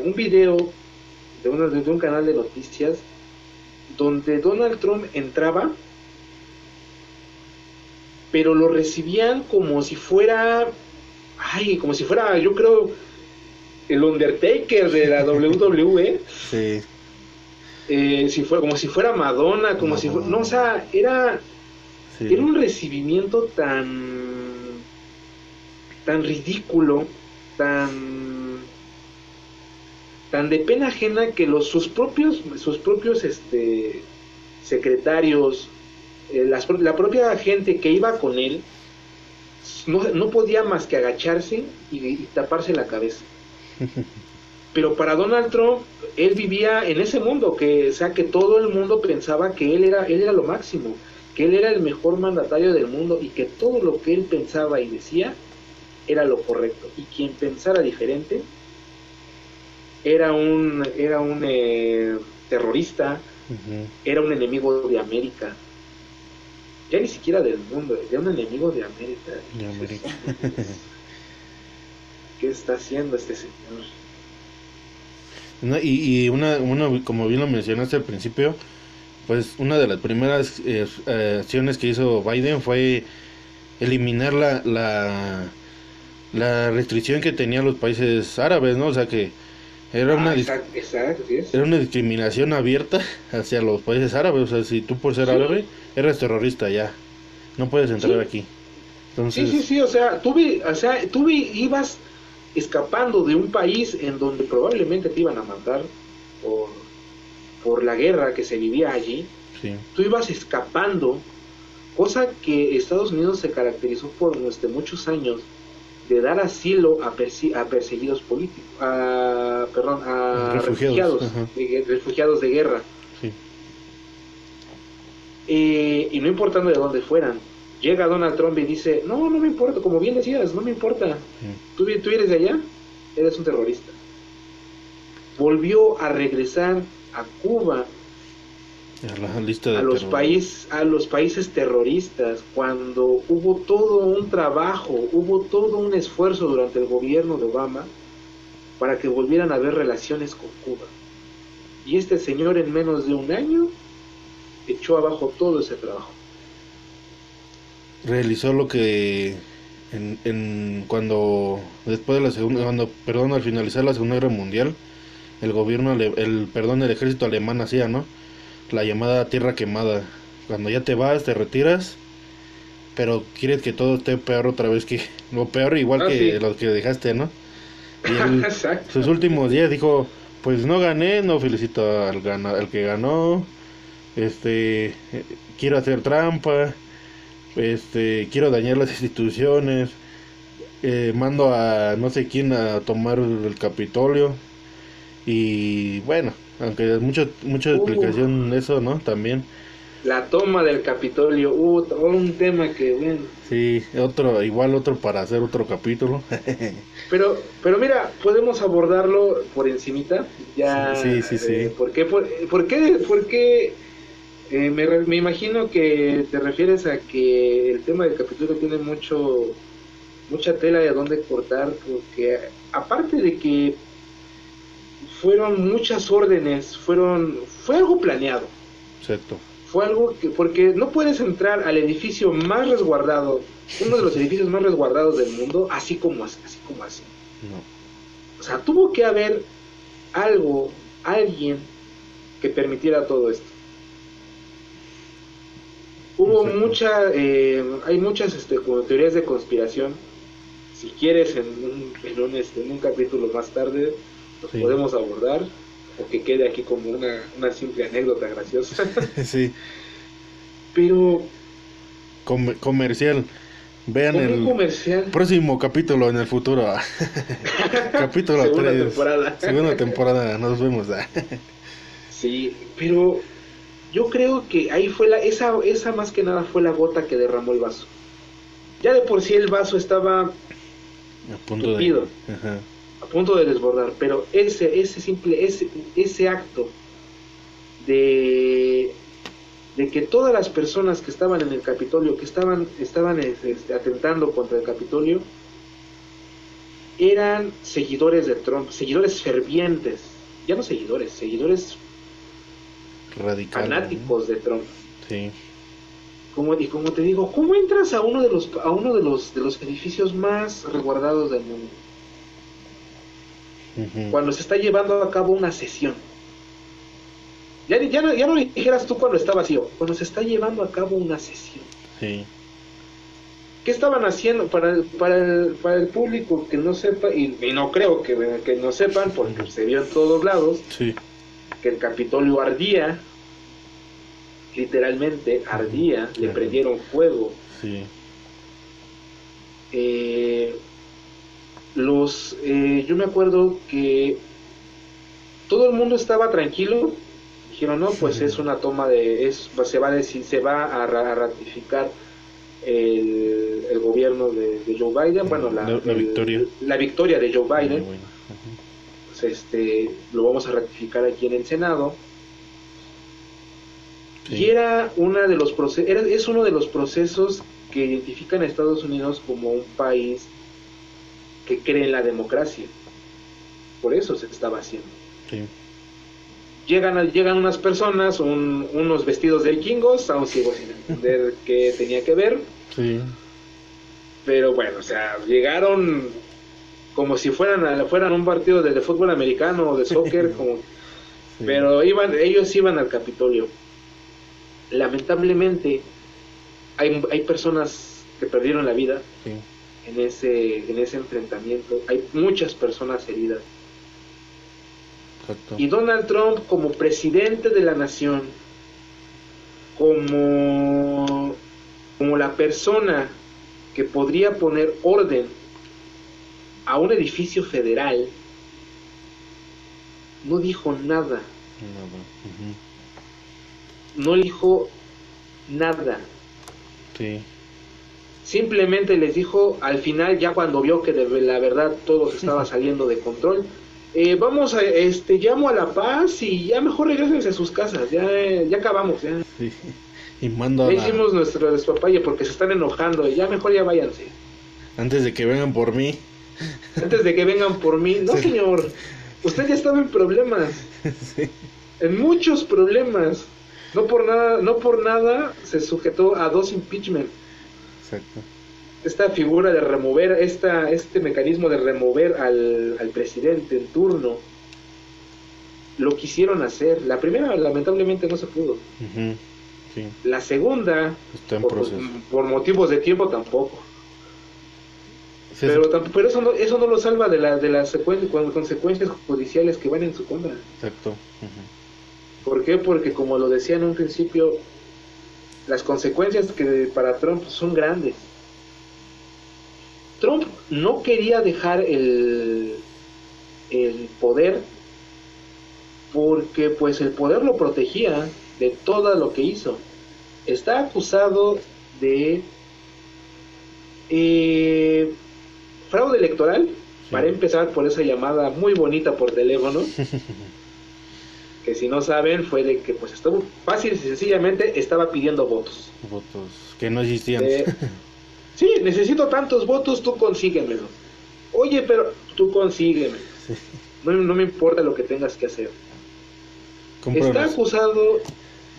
un video de un canal de noticias donde Donald Trump entraba, pero lo recibían como si fuera, yo creo, el Undertaker de la WWE. Sí. Como si fuera Madonna, no, o sea, era un recibimiento tan ridículo, tan de pena ajena que sus propios secretarios, la propia gente que iba con él no podía más que agacharse y taparse la cabeza. Pero para Donald Trump, él vivía en ese mundo, que todo el mundo pensaba que él era lo máximo, que él era el mejor mandatario del mundo y que todo lo que él pensaba y decía era lo correcto, y quien pensara diferente era un terrorista, uh-huh, era un enemigo de América. Ya ni siquiera del mundo, ya un enemigo de América. De América. ¿Qué está haciendo este señor? No, y una, como bien lo mencionaste al principio, pues una de las primeras acciones que hizo Biden fue eliminar la restricción que tenían los países árabes, ¿no? O sea que era era una discriminación abierta hacia los países árabes. O sea, si tú por ser árabe eres terrorista, ya no puedes entrar aquí. Entonces, o sea, tú ibas escapando de un país en donde probablemente te iban a matar por la guerra que se vivía allí. Sí. Tú ibas escapando, cosa que Estados Unidos se caracterizó por muchos años de dar asilo a perseguidos políticos, refugiados de guerra. Sí. Y no importando de dónde fueran. Llega Donald Trump y dice, no, no me importa, como bien decías, no me importa. Sí. Tú eres de allá, eres un terrorista. Volvió a regresar a Cuba, a los países terroristas, cuando hubo todo un trabajo, hubo todo un esfuerzo durante el gobierno de Obama para que volvieran a haber relaciones con Cuba. Y este señor en menos de un año echó abajo todo ese trabajo. Realizó lo que al finalizar la Segunda Guerra Mundial, el ejército alemán hacía, ¿no? La llamada tierra quemada. Cuando ya te vas, te retiras, pero quieres que todo esté peor otra vez, que lo peor igual que sí, los que dejaste, ¿no? Y él, sus últimos días dijo, pues no gané, no felicito al que ganó, quiero hacer trampa, quiero dañar las instituciones, mando a no sé quién a tomar el Capitolio. Y bueno, aunque mucha explicación eso, ¿no? También la toma del Capitolio, un tema que bueno. Sí, otro para hacer otro capítulo. pero mira, podemos abordarlo por encimita, ya. Sí. ¿Por qué? Me imagino que te refieres a que el tema del Capitolio tiene mucha tela de dónde cortar, porque aparte de que fueron muchas órdenes, fue algo planeado. Exacto. Fue algo que, porque no puedes entrar al edificio más resguardado, uno de los edificios más resguardados del mundo, así como así. No. O sea, tuvo que haber alguien que permitiera todo esto. Hubo hay muchas como teorías de conspiración. Si quieres en un capítulo más tarde los podemos abordar, o que quede aquí como una simple anécdota graciosa. Sí. Pero comercial. Vean el próximo capítulo en el futuro. Capítulo 3. Segunda temporada. Nos vemos. Sí, pero yo creo que ahí fue esa más que nada fue la gota que derramó el vaso. Ya de por sí el vaso estaba a punto de desbordar, pero ese acto de que todas las personas que estaban en el Capitolio, que estaban atentando contra el Capitolio, eran seguidores de Trump, seguidores fervientes, ya no seguidores radical, fanáticos de Trump. Sí. Como te digo, ¿cómo entras a uno de los edificios más resguardados del mundo? Uh-huh. Cuando se está llevando a cabo una sesión. Ya no dijeras tú cuando está vacío, cuando se está llevando a cabo una sesión. Sí. ¿Qué estaban haciendo? Para el público que no sepa, y no creo que no sepan, porque se vio en todos lados. Sí. Que el Capitolio ardía, literalmente ardía, le prendieron fuego. Sí. Yo me acuerdo que todo el mundo estaba tranquilo. Dijeron, no, pues es una toma se va a ratificar el gobierno de Joe Biden. Bueno, la victoria de Joe Biden. Bueno. Lo vamos a ratificar aquí en el Senado. Sí. Y es uno de los procesos que identifican a Estados Unidos como un país que cree en la democracia. Por eso se estaba haciendo. Sí. Llegan unas personas, unos vestidos de vikingos, aún sigo sin entender qué tenía que ver. Sí. Pero bueno, o sea, llegaron como si fueran un partido de fútbol americano o de soccer, sí. Pero ellos iban al Capitolio. Lamentablemente hay personas que perdieron la vida, sí. en ese enfrentamiento. Hay muchas personas heridas. Exacto. Y Donald Trump, como presidente de la nación, como la persona que podría poner orden a un edificio federal, no dijo nada. Uh-huh. No dijo nada. Sí. Simplemente les dijo al final, ya cuando vio que de la verdad todo se estaba saliendo de control, vamos a, llamo a la paz y ya mejor regresense a sus casas, ya acabamos, ya. Sí. Y mando a... hicimos nuestro despapalle porque se están enojando, y ya mejor ya váyanse. Antes de que vengan por mí. Antes de que vengan por mí, no, sí, señor. Usted ya estaba en problemas. Sí. En muchos problemas. No por nada se sujetó a dos impeachment. Exacto. Esta figura de remover, este mecanismo de remover al presidente en turno, lo quisieron hacer. La primera, lamentablemente, no se pudo. Uh-huh. Sí. La segunda, está en proceso. Por motivos de tiempo, tampoco. Sí, pero eso no lo salva de las consecuencias judiciales que van en su contra. Exacto. Uh-huh. ¿Por qué? Porque, como lo decía en un principio, las consecuencias que para Trump son grandes. Trump no quería dejar el poder porque pues el poder lo protegía de todo lo que hizo. Está acusado de fraude electoral, sí, para empezar por esa llamada muy bonita por teléfono. Que si no saben, fue de que pues estaba fácil y sencillamente estaba pidiendo votos que no existían. Sí, necesito tantos votos, tú consíguemelos. Oye, pero tú consíguemelos. Sí. No me importa lo que tengas que hacer. Compruebas. Está acusado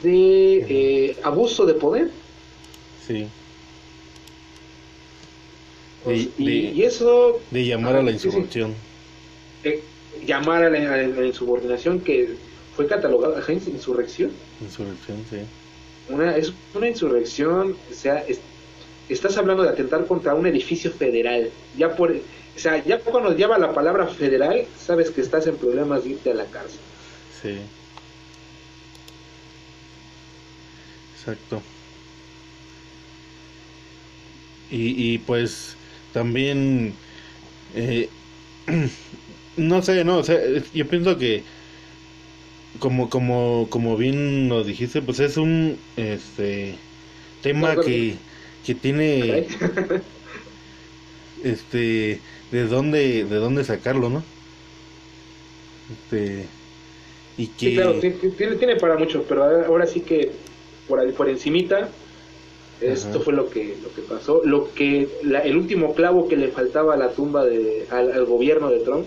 de abuso de poder. Sí. Y eso... de llamar a la insurrección. Sí. Llamar a la insubordinación, que fue catalogada como insurrección. Insurrección, sí. Es una insurrección, o sea... estás hablando de atentar contra un edificio federal. Ya cuando lleva la palabra federal, sabes que estás en problemas de irte a la cárcel. Sí. Exacto. Y pues también yo pienso que como bien lo dijiste, pues es un tema que tiene de dónde sacarlo, ¿no? Y que sí, claro, tiene para mucho, pero ahora sí que por encimita. Ajá. Esto fue lo que pasó, el último clavo que le faltaba a la tumba al gobierno de Trump.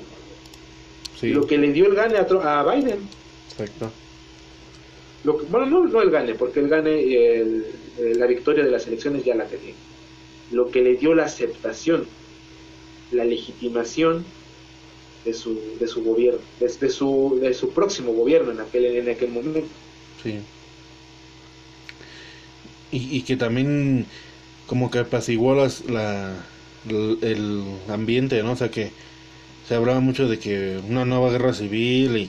Sí. Lo que le dio el gane a Biden. Exacto. No el gane, porque el gane la victoria de las elecciones ya la tenía. Lo que le dio la aceptación, la legitimación de su gobierno, de su próximo gobierno en aquel momento. Sí. Y que también como que apaciguó el ambiente, ¿no? O sea, que se hablaba mucho de que una nueva guerra civil y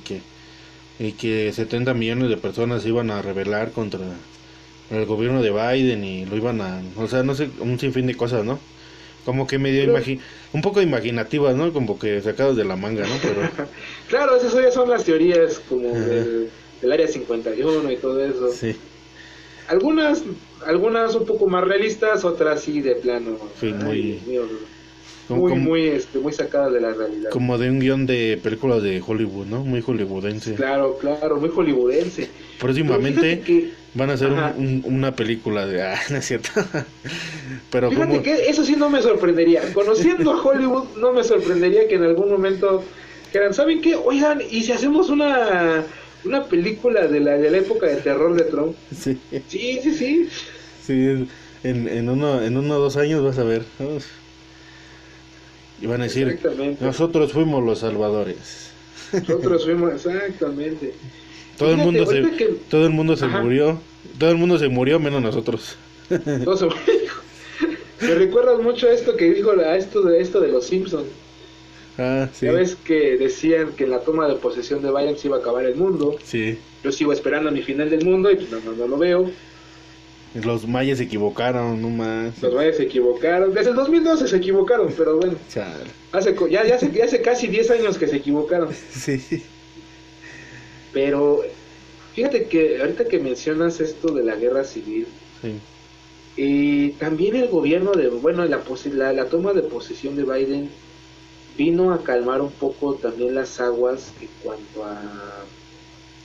que 70 millones de personas iban a rebelar contra el gobierno de Biden y lo iban a... O sea, no sé, un sinfín de cosas, ¿no? Como que medio un poco imaginativas, ¿no? Como que sacadas de la manga, ¿no? Pero... claro, esas ya son las teorías como del Área 51 y todo eso. Sí. Algunas un poco más realistas, otras sí de plano. Sí, muy sacadas de la realidad. Como de un guión de películas de Hollywood, ¿no? Muy hollywoodense. Claro, muy hollywoodense. Próximamente que... van a hacer una película de... Ah, no es cierto. Pero fíjate como... que eso sí no me sorprendería. Conociendo a Hollywood, no me sorprendería que en algún momento... ¿Saben qué? Oigan, ¿y si hacemos una película de la época de terror de Trump? Sí. Sí. Sí, en uno o dos años vas a ver... Uf. Y van a decir, nosotros fuimos los salvadores. Nosotros fuimos, exactamente. Todo el mundo se murió menos nosotros. Me recuerdas mucho esto que dijo esto de los Simpsons. Ah, sí. Ya ves que decían que en la toma de posesión de Biden se iba a acabar el mundo. Sí. Yo sigo esperando a mi final del mundo y pues no lo veo. Los mayas se equivocaron, no más. Los mayas se equivocaron. Desde el 2012 se equivocaron, pero bueno. Chale. Hace casi 10 años que se equivocaron. Sí. Pero fíjate que ahorita que mencionas esto de la guerra civil. Sí. Y también el gobierno de... Bueno, la toma de posesión de Biden vino a calmar un poco también las aguas en cuanto a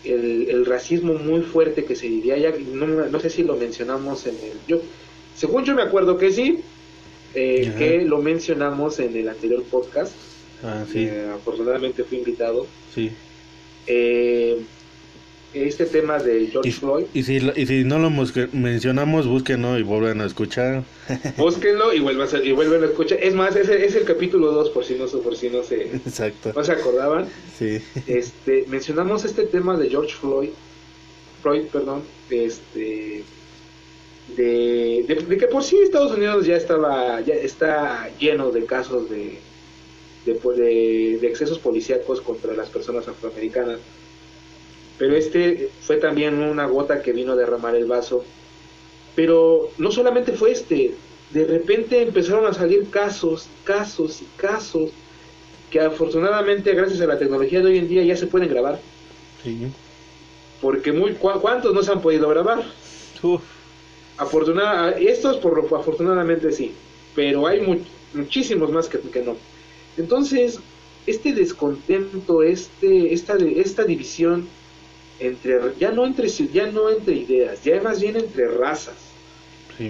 el racismo muy fuerte que se vivía allá. No sé si lo mencionamos en el... Según yo me acuerdo que sí, que lo mencionamos en el anterior podcast. Ah, sí. Afortunadamente fui invitado. Sí. Este tema de George Floyd. Y si no lo mencionamos, búsquenlo y vuelvan a escuchar. Búsquenlo y vuelvan a escuchar. Es más, es el capítulo 2, por si no se... Exacto. ¿No se acordaban? Sí. Mencionamos este tema de George Floyd, de que por sí Estados Unidos ya está lleno de casos de excesos policíacos contra las personas afroamericanas. Pero fue también una gota que vino a derramar el vaso. Pero no solamente fue de repente empezaron a salir casos que afortunadamente gracias a la tecnología de hoy en día ya se pueden grabar. Sí. Porque ¿cuántos no se han podido grabar? Uf. Afortunadamente sí, pero hay muchísimos más que no. Entonces, descontento, esta división ya no entre ideas, ya más bien entre razas. Sí.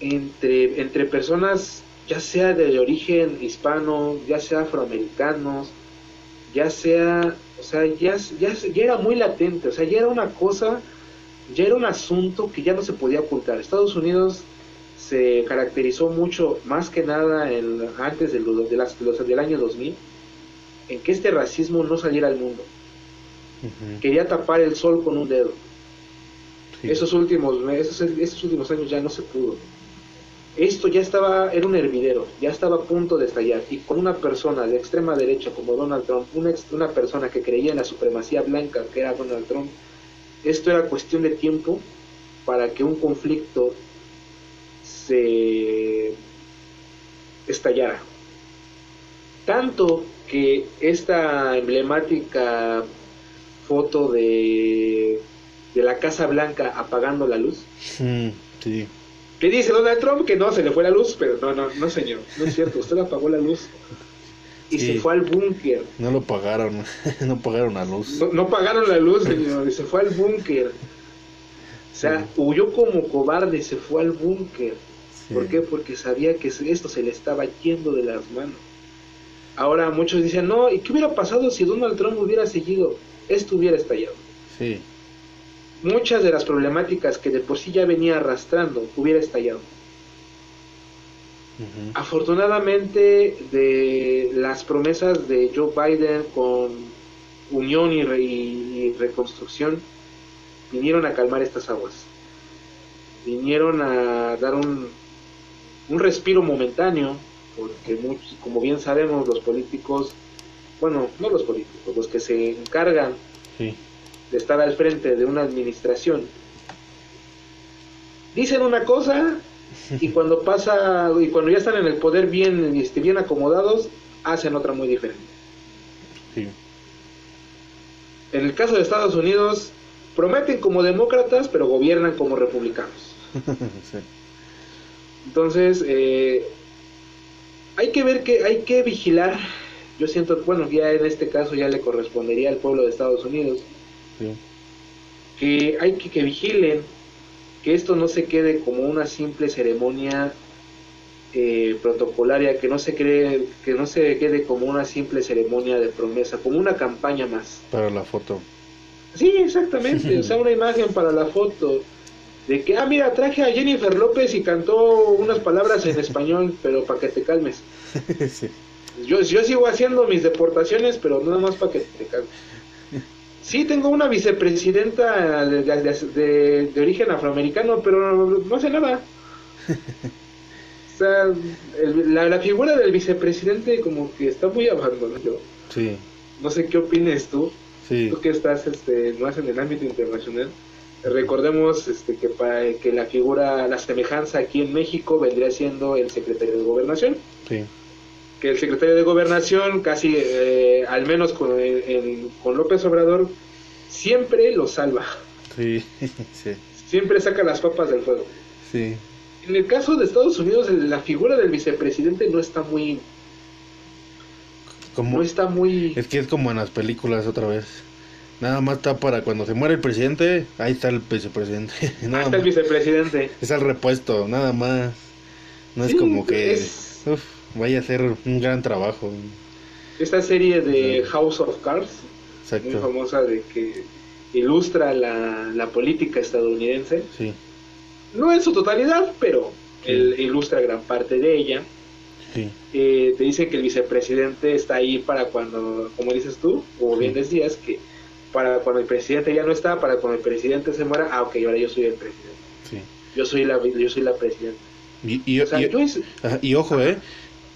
Entre personas, ya sea de origen hispano, ya sea afroamericanos, ya sea, o sea, ya era muy latente, o sea, ya era un asunto que ya no se podía ocultar. Estados Unidos se caracterizó mucho, más que nada antes del año 2000, en que este racismo no saliera al mundo. Quería tapar el sol con un dedo. Sí. Esos últimos años ya no se pudo. Esto era un hervidero, ya estaba a punto de estallar. Y con una persona de extrema derecha como Donald Trump, una persona que creía en la supremacía blanca que era Donald Trump, esto era cuestión de tiempo para que un conflicto se estallara. Tanto que esta emblemática foto de la Casa Blanca apagando la luz. Sí. Que dice Donald Trump que no, se le fue la luz, pero no señor, no es cierto, usted apagó la luz y se fue al búnker. No lo pagaron, no pagaron la luz. No pagaron la luz, señor, y se fue al búnker. O sea, huyó como cobarde, se fue al búnker. Sí. ¿Por qué? Porque sabía que esto se le estaba yendo de las manos. Ahora muchos dicen, no, ¿y qué hubiera pasado si Donald Trump hubiera seguido? Esto hubiera estallado. Sí. Muchas de las problemáticas que de por sí ya venía arrastrando hubiera estallado. Uh-huh. Afortunadamente, de las promesas de Joe Biden con unión y reconstrucción, vinieron a calmar estas aguas. Vinieron a dar un respiro momentáneo, porque como bien sabemos, los políticos... Bueno, no los políticos, los que se encargan de estar al frente de una administración. Dicen una cosa y cuando ya están en el poder bien acomodados, hacen otra muy diferente. Sí. En el caso de Estados Unidos, prometen como demócratas, pero gobiernan como republicanos. Sí. Entonces, hay que vigilar. Yo siento, bueno, ya en este caso ya le correspondería al pueblo de Estados Unidos. Sí. Que hay que vigilen que esto no se quede como una simple ceremonia protocolaria, que no se quede como una simple ceremonia de promesa, como una campaña más. Para la foto. Sí, exactamente, o sea, una imagen para la foto. De que, mira, traje a Jennifer López y cantó unas palabras en español, pero para que te calmes. Sí. Yo sigo haciendo mis deportaciones, pero nada más para que te calmes. Sí, tengo una vicepresidenta de origen afroamericano, pero no hace nada. está la figura del vicepresidente como que está muy abandonada. Sí. No sé qué opines tú. Sí. Tú que estás más en el ámbito internacional. Recordemos que la figura, la semejanza aquí en México vendría siendo el secretario de Gobernación. Sí. Que el secretario de Gobernación casi, al menos con López Obrador, siempre lo salva. Sí, sí. Siempre saca las papas del fuego. Sí. En el caso de Estados Unidos, la figura del vicepresidente no está muy... ¿Cómo? No está muy... Es que es como en las películas otra vez. Nada más está para cuando se muere el presidente, ahí está el vicepresidente. Ahí está el vicepresidente. Es el repuesto, nada más. No es como que... Uf, vaya a hacer un gran trabajo. Esta serie de House of Cards, exacto, muy famosa, de que ilustra la política estadounidense. Sí. No en su totalidad, pero sí, él ilustra gran parte de ella. Sí. Te dice que el vicepresidente está ahí para cuando, como dices tú, como bien decías, que para cuando el presidente ya no está, para cuando el presidente se muera, ah, ok, ahora yo soy el presidente. Sí. Yo soy la presidenta. Y ojo, ajá,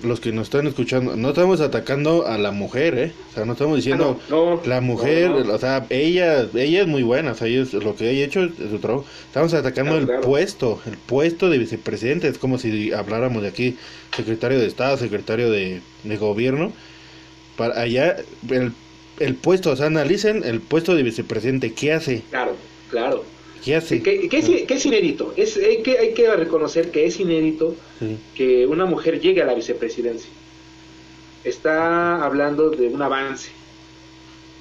los que nos están escuchando, no estamos atacando a la mujer, o sea, no estamos diciendo la mujer, o sea, ella es muy buena, o sea, ella es, lo que ella ha hecho es su trabajo. Estamos atacando el puesto de vicepresidente. Es como si habláramos de aquí secretario de Estado, secretario de gobierno, para allá el puesto, o sea, analicen el puesto de vicepresidente, ¿qué hace? Claro. ¿Qué hace? Que es inédito, hay que reconocer que es inédito, sí, que una mujer llegue a la vicepresidencia. Está hablando de un avance,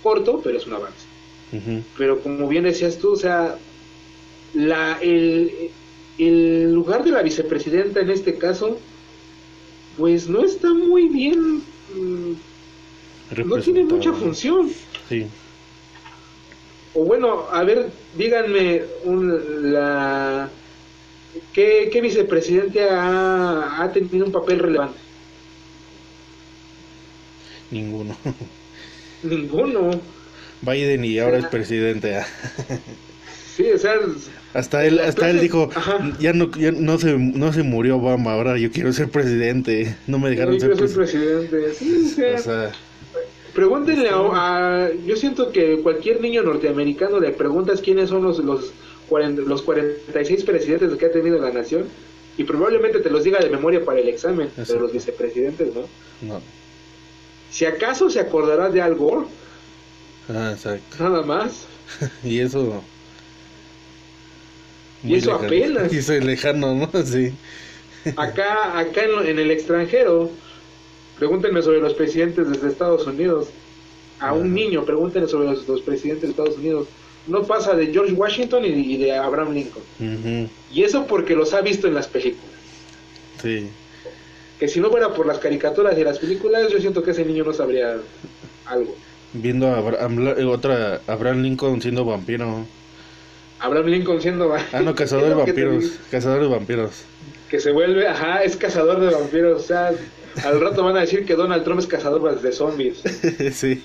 corto, pero es un avance. Uh-huh. Pero como bien decías tú, o sea, el lugar de la vicepresidenta en este caso, pues no está muy bien, no tiene mucha función. Sí. O bueno, a ver, díganme ¿qué vicepresidente ha tenido un papel relevante? Ninguno. Biden y ahora es presidente. Sí, o sea, hasta él dijo, ajá, ya no se murió Obama, ahora yo quiero ser presidente. No me dejaron ser presidente. Sí, o sea pregúntenle yo siento que cualquier niño norteamericano le preguntas quiénes son los 46 presidentes que ha tenido la nación y probablemente te los diga de memoria para el examen, pero los vicepresidentes no. Si acaso se acordará de Al Gore. Ah, exacto. Nada más. Y eso. Y eso lejano, apenas. Y eso es lejano, ¿no? Sí. Acá en el extranjero. Pregúntenme sobre los presidentes desde Estados Unidos. A un niño, pregúntenle sobre los presidentes de Estados Unidos. No pasa de George Washington y de Abraham Lincoln. Uh-huh. Y eso porque los ha visto en las películas. Sí. Que si no fuera por las caricaturas y las películas, yo siento que ese niño no sabría algo. Viendo a Abraham Lincoln siendo vampiro. Abraham Lincoln siendo... cazador de vampiros. Que se vuelve... Ajá, es cazador de vampiros. O sea... Al rato van a decir que Donald Trump es cazador de zombies. Sí,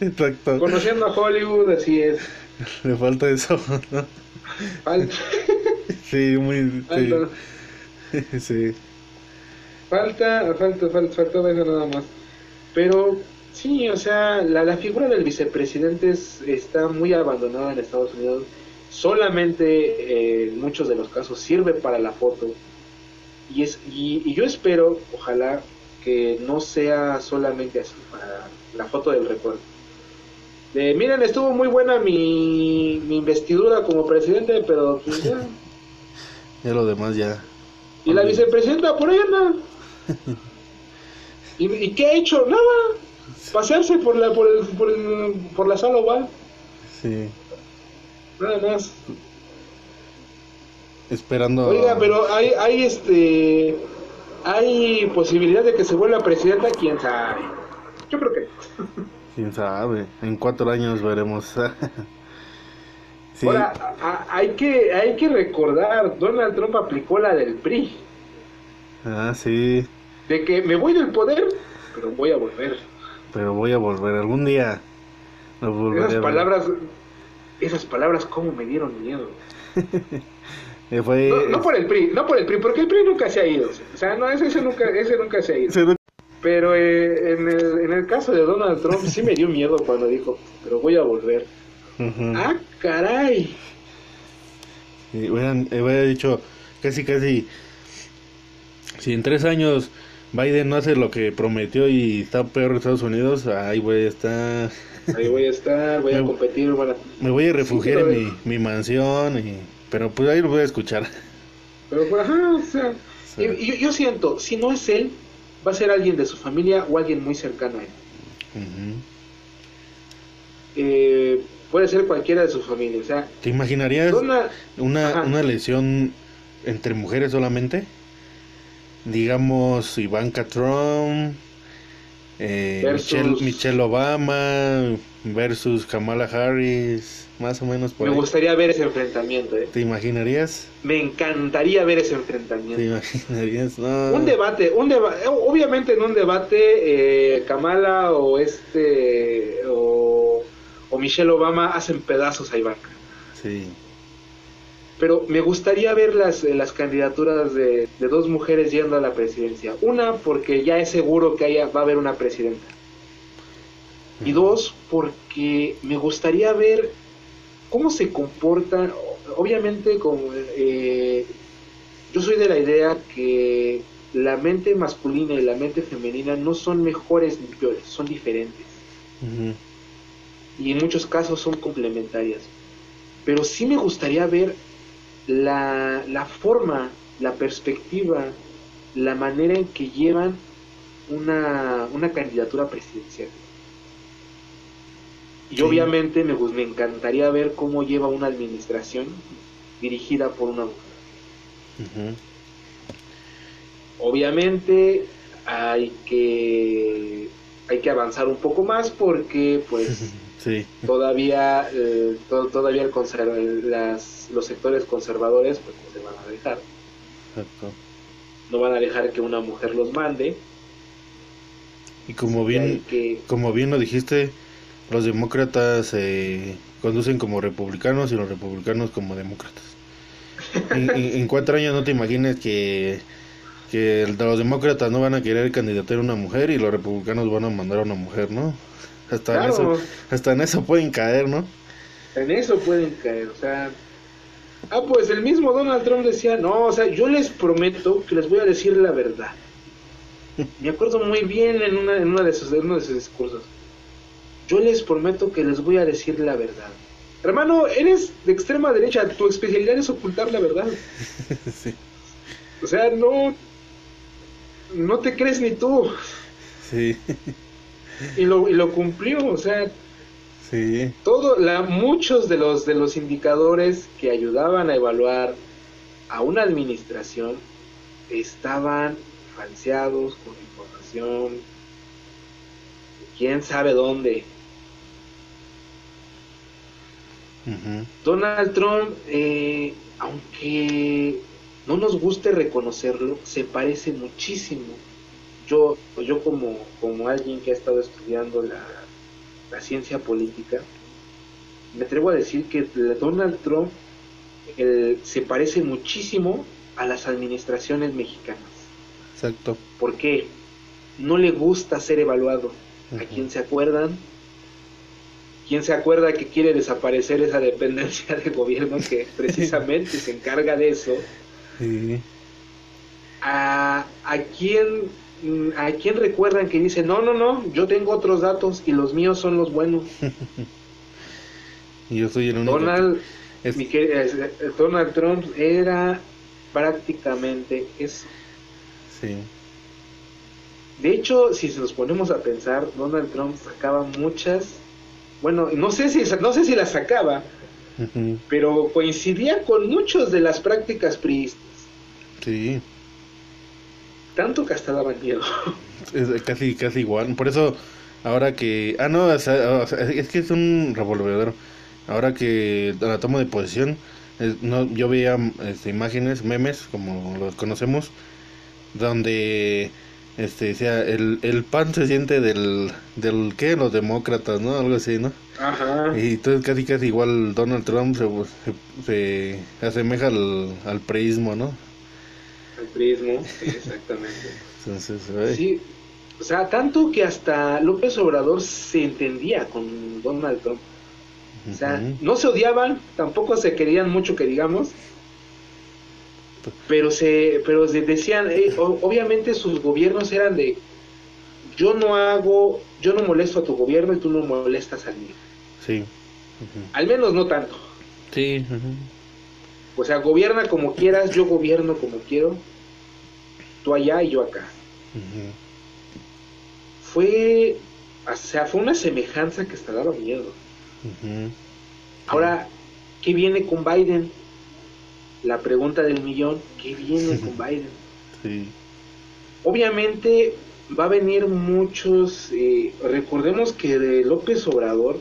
exacto. Conociendo a Hollywood, así es. Le falta eso, ¿no? Falta. Sí, muy... Falta. Sí. Faltó eso nada más. Pero, sí, o sea, la figura del vicepresidente está muy abandonada en Estados Unidos. Solamente en muchos de los casos sirve para la foto. Y yo espero, ojalá, que no sea solamente así, para la foto del recuerdo. Miren, estuvo muy buena mi investidura como presidente, pero pues, ya. Ya lo demás ya. Y la vicepresidenta por ahí anda. ¿Y qué ha hecho? Nada. Pasearse por la sala oval. Sí. Nada más. Esperando. Oiga, pero hay posibilidad de que se vuelva presidenta, quién sabe. Yo creo que quién sabe, en 4 años veremos. Sí. Ahora, hay que recordar, Donald Trump aplicó la del PRI. Ah, sí. De que me voy del poder, pero voy a volver. Algún día nos volveremos. Esas palabras cómo me dieron miedo. No por el PRI, porque el PRI nunca se ha ido. O sea, no, ese nunca se ha ido. Pero en el caso de Donald Trump sí me dio miedo cuando dijo, pero voy a volver. Uh-huh. ¡Ah, caray! Hubiera dicho casi, si en 3 años Biden no hace lo que prometió y está peor en Estados Unidos, ahí voy a estar. Voy a competir. Me voy a refugiar en mi mansión, pero pues ahí lo voy a escuchar. Pero pues, ajá, o sea, sí. Yo siento, si no es él, va a ser alguien de su familia o alguien muy cercano a él. Uh-huh. Puede ser cualquiera de su familia, o sea. ¿Te imaginarías una elección entre mujeres solamente? Digamos, Ivanka Trump, Michelle Obama versus Kamala Harris, más o menos por ahí. Me gustaría ver ese enfrentamiento, ¿eh? ¿Te imaginarías? Me encantaría ver ese enfrentamiento. ¿Te imaginarías? No. Un debate, obviamente en un debate Kamala o Michelle Obama hacen pedazos a Ivanka. Sí. Pero me gustaría ver las candidaturas de 2 mujeres yendo a la presidencia. Una, porque ya es seguro que va a haber una presidenta. Y 2, porque me gustaría ver cómo se comportan. Obviamente, yo soy de la idea que la mente masculina y la mente femenina no son mejores ni peores, son diferentes. Uh-huh. Y en muchos casos son complementarias. Pero sí me gustaría ver la forma, la perspectiva, la manera en que llevan una candidatura presidencial. Y sí, obviamente me encantaría ver cómo lleva una administración dirigida por una mujer. Uh-huh. Obviamente hay que avanzar un poco más porque pues sí. Todavía los sectores conservadores pues no se van a dejar. Exacto. No van a dejar que una mujer los mande. Y como bien lo dijiste, los demócratas se conducen como republicanos y los republicanos como demócratas. En 4 años no te imagines que los demócratas no van a querer candidatar a una mujer y los republicanos van a mandar a una mujer, ¿no? Hasta en eso pueden caer, ¿no? En eso pueden caer, o sea... Ah, pues el mismo Donald Trump decía, no, o sea, yo les prometo que les voy a decir la verdad. Me acuerdo muy bien en uno de sus discursos. Yo les prometo que les voy a decir la verdad. Hermano, eres de extrema derecha, tu especialidad es ocultar la verdad. Sí. O sea, no te crees ni tú. Sí. Y lo cumplió, o sea, sí. Muchos de los indicadores que ayudaban a evaluar a una administración estaban falseados con información de quién sabe dónde. Uh-huh. Donald Trump, aunque no nos guste reconocerlo, se parece muchísimo. Yo como alguien que ha estado estudiando la ciencia política, me atrevo a decir que Donald Trump se parece muchísimo a las administraciones mexicanas. Exacto. ¿Por qué? No le gusta ser evaluado. Uh-huh. ¿A quién se acuerdan? ¿Quién se acuerda que quiere desaparecer esa dependencia de gobierno que precisamente se encarga de eso? Sí. ¿A quién recuerdan que dice, no, yo tengo otros datos y los míos son los buenos? Yo soy el único. Donald Trump era prácticamente eso. Sí. De hecho, si nos ponemos a pensar, Donald Trump sacaba muchas... Bueno, no sé si las sacaba, uh-huh, pero coincidía con muchas de las prácticas priistas. Sí. Tanto que hasta daba miedo. Es casi igual. Por eso, ahora que... Ah, no, o sea, es que es un revolvedor. Ahora que la toma de posesión, yo veía imágenes, memes, como los conocemos, donde decía, el pan se siente del ¿qué? Los demócratas, ¿no? Algo así, ¿no? Ajá. Y entonces casi igual Donald Trump se asemeja al priismo, ¿no? Al priismo, sí, exactamente. Entonces, ay. Sí, o sea, tanto que hasta López Obrador se entendía con Donald Trump. O sea, uh-huh. No se odiaban, tampoco se querían mucho, que digamos, pero se decían, obviamente sus gobiernos eran de, yo no molesto a tu gobierno y tú no molestas al mío. Sí. Uh-huh. Al menos no tanto. Sí. Uh-huh. O sea, gobierna como quieras, yo gobierno como quiero, tú allá y yo acá. Uh-huh. Fue una semejanza que hasta daba miedo. Uh-huh. Ahora, ¿qué viene con Biden? La pregunta del millón, ¿qué viene con Biden? Sí. Obviamente va a venir muchos, recordemos que López Obrador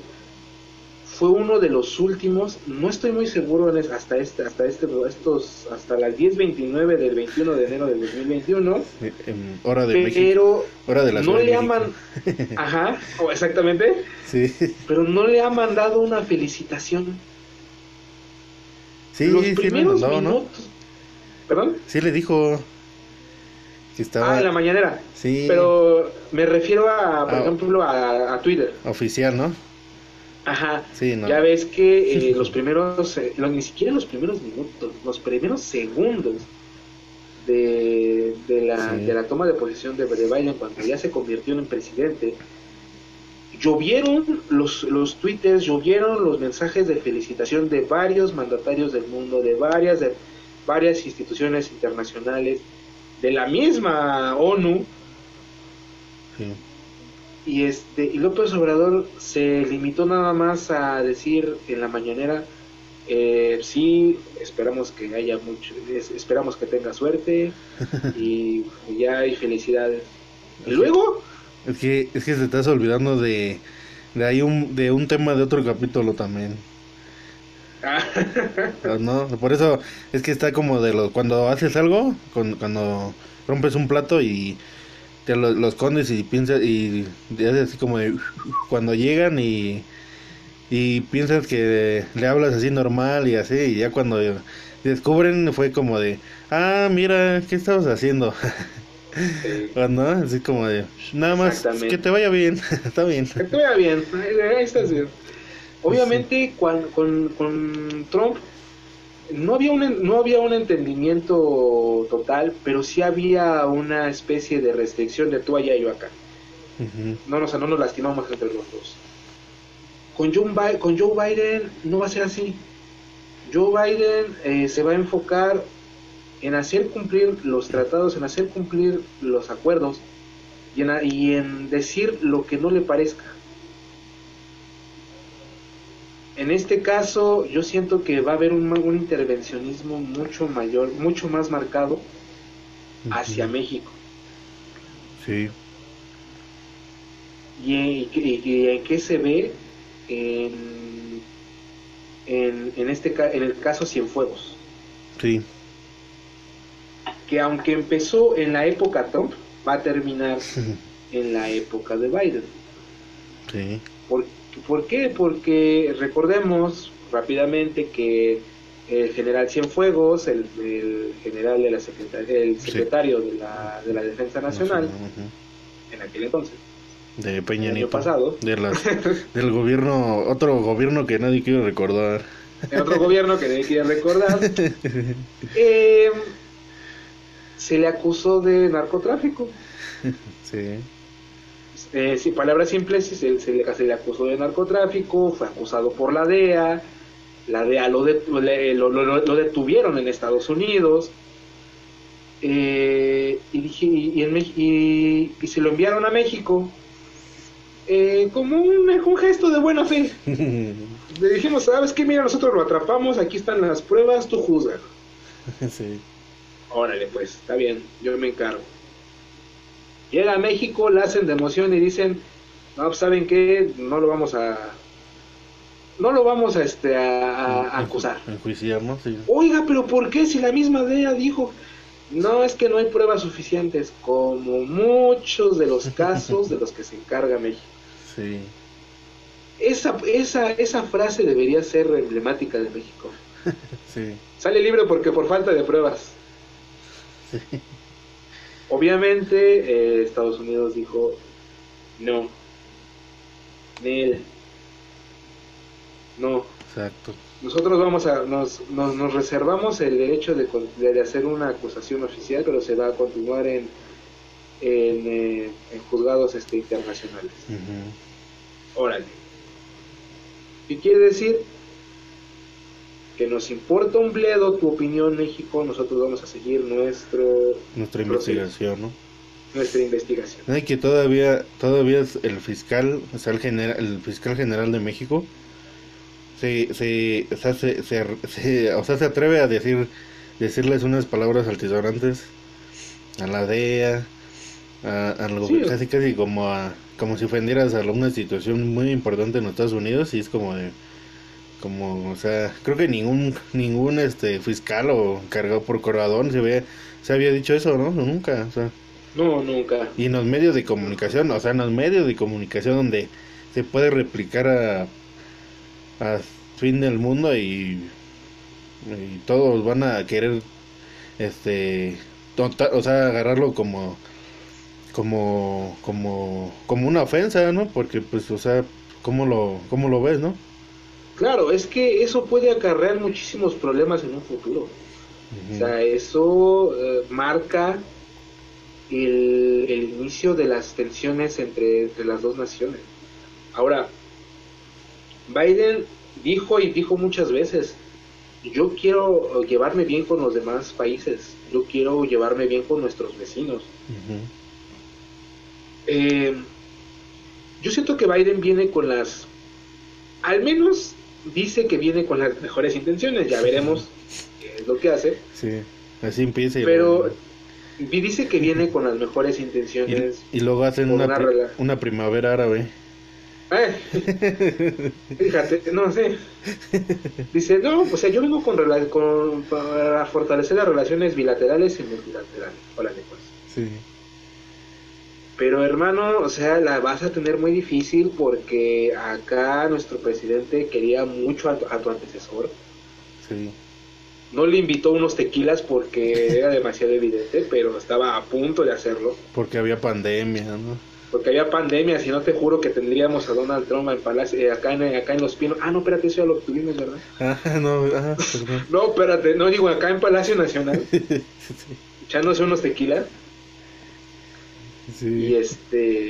fue uno de los últimos, no estoy muy seguro hasta las 10:29 del 21 de enero del 2021, hora de México, hora de la Ciudad de México. Ajá, exactamente. Sí. Pero no le ha mandado una felicitación. Sí, los primeros mandó, minutos, ¿no? ¿Perdón? Sí le dijo que estaba... Ah, en la mañanera. Sí. Pero me refiero a, por ejemplo, a Twitter. Oficial, ¿no? Ajá. Sí, no. Ya ves que los primeros, ni siquiera los primeros minutos, los primeros segundos de la toma de posesión de Biden, cuando ya se convirtió en presidente, llovieron los twitters, llovieron los mensajes de felicitación de varios mandatarios del mundo, de varias instituciones internacionales, de la misma ONU. Sí. Y López Obrador se limitó nada más a decir en la mañanera, sí, esperamos que tenga suerte y ya hay felicidades. Y luego es que te estás olvidando de ahí de un tema de otro capítulo también. No, por eso es que está como cuando haces algo, cuando rompes un plato y te lo escondes y piensas y haces así como de, cuando llegan y piensas que le hablas así normal y así, y ya cuando descubren fue como de, ah, mira, ¿qué estabas haciendo? Sí. Bueno, así como de, nada más que te vaya bien. Está bien, que te vaya bien, ahí estás bien. Obviamente sí. con Trump no había un entendimiento total, pero sí había una especie de restricción de tú allá y yo acá. Uh-huh. No nos lastimamos entre los dos. Con Joe Biden no va a ser así. Joe Biden se va a enfocar en hacer cumplir los tratados, en hacer cumplir los acuerdos y en decir lo que no le parezca. En este caso, yo siento que va a haber un intervencionismo mucho mayor, mucho más marcado hacia México. Sí. ¿Y en qué se ve? En el caso Cienfuegos. Sí. Que aunque empezó en la época Trump, va a terminar en la época de Biden. Sí. ¿Por qué? Porque recordemos rápidamente que el general Cienfuegos, el general de la secretaria, el secretario sí. de la Defensa Nacional, uh-huh. en aquel entonces, de Peña Nieto, pasado, del gobierno, otro gobierno que nadie quiere recordar. El otro gobierno que nadie quiere recordar. Se le acusó de narcotráfico. Sí. Sin palabras simples, se le acusó de narcotráfico, fue acusado por la DEA. La DEA lo detuvieron en Estados Unidos. Y se lo enviaron a México como un gesto de buena fe. Le dijimos, ¿sabes qué? Mira, nosotros lo atrapamos, aquí están las pruebas, tú juzgas. Sí. Órale, pues, está bien, yo me encargo. Llega a México, la hacen de emoción y dicen, no, pues, ¿saben qué? No lo vamos a acusar. Enjuiciarnos, sí. Oiga, pero ¿por qué? Si la misma DEA dijo, No, es que no hay pruebas suficientes, como muchos de los casos de los que se encarga México. Sí. Esa frase debería ser emblemática de México. Sí. Sale libre porque por falta de pruebas. Sí. Obviamente Estados Unidos dijo no. Nel. No. Exacto. Nosotros nos reservamos el derecho de hacer una acusación oficial, pero se va a continuar en juzgados internacionales. Uh-huh. Órale. ¿Qué quiere decir? Que nos importa un bledo tu opinión, México, nosotros vamos a seguir nuestra investigación, ¿no? Nuestra investigación. Ay, que todavía el fiscal, o sea, el fiscal general de México se atreve a decirles unas palabras altisonantes a la DEA, a sí, casi como si ofendieras a una institución muy importante en Estados Unidos, y es como o sea, creo que ningún fiscal o encargado por Corradón se había dicho eso, ¿no? Nunca, o sea. No, nunca. Y en los medios de comunicación, o sea, donde se puede replicar a fin del mundo y todos van a querer agarrarlo como una ofensa, ¿no? Porque pues, o sea, ¿cómo lo ves, no? Claro, es que eso puede acarrear muchísimos problemas en un futuro. Uh-huh. O sea, eso marca el inicio de las tensiones entre las dos naciones. Ahora, Biden dijo muchas veces, yo quiero llevarme bien con los demás países, yo quiero llevarme bien con nuestros vecinos. Uh-huh. Yo siento que Biden viene con las, al menos dice que viene con las mejores intenciones, ya veremos qué es lo que hace. Sí, así empieza. Pero dice que viene con las mejores intenciones. Y luego hacen una primavera árabe. Fíjate, no sé. Dice, no, o sea, yo vengo para fortalecer las relaciones bilaterales y multilaterales. Órale, pues. Sí. Pero hermano, o sea, la vas a tener muy difícil porque acá nuestro presidente quería mucho a tu antecesor. Sí. No le invitó unos tequilas porque era demasiado evidente, pero estaba a punto de hacerlo. Porque había pandemia, ¿no? Porque había pandemia, si no te juro que tendríamos a Donald Trump en Palacio, acá en Los Pinos. Ah, no, espérate, eso ya lo obtuvimos, ¿verdad? Perdón. No, espérate, no, digo, acá en Palacio Nacional. Sí. Echándose unos tequilas. Sí. Y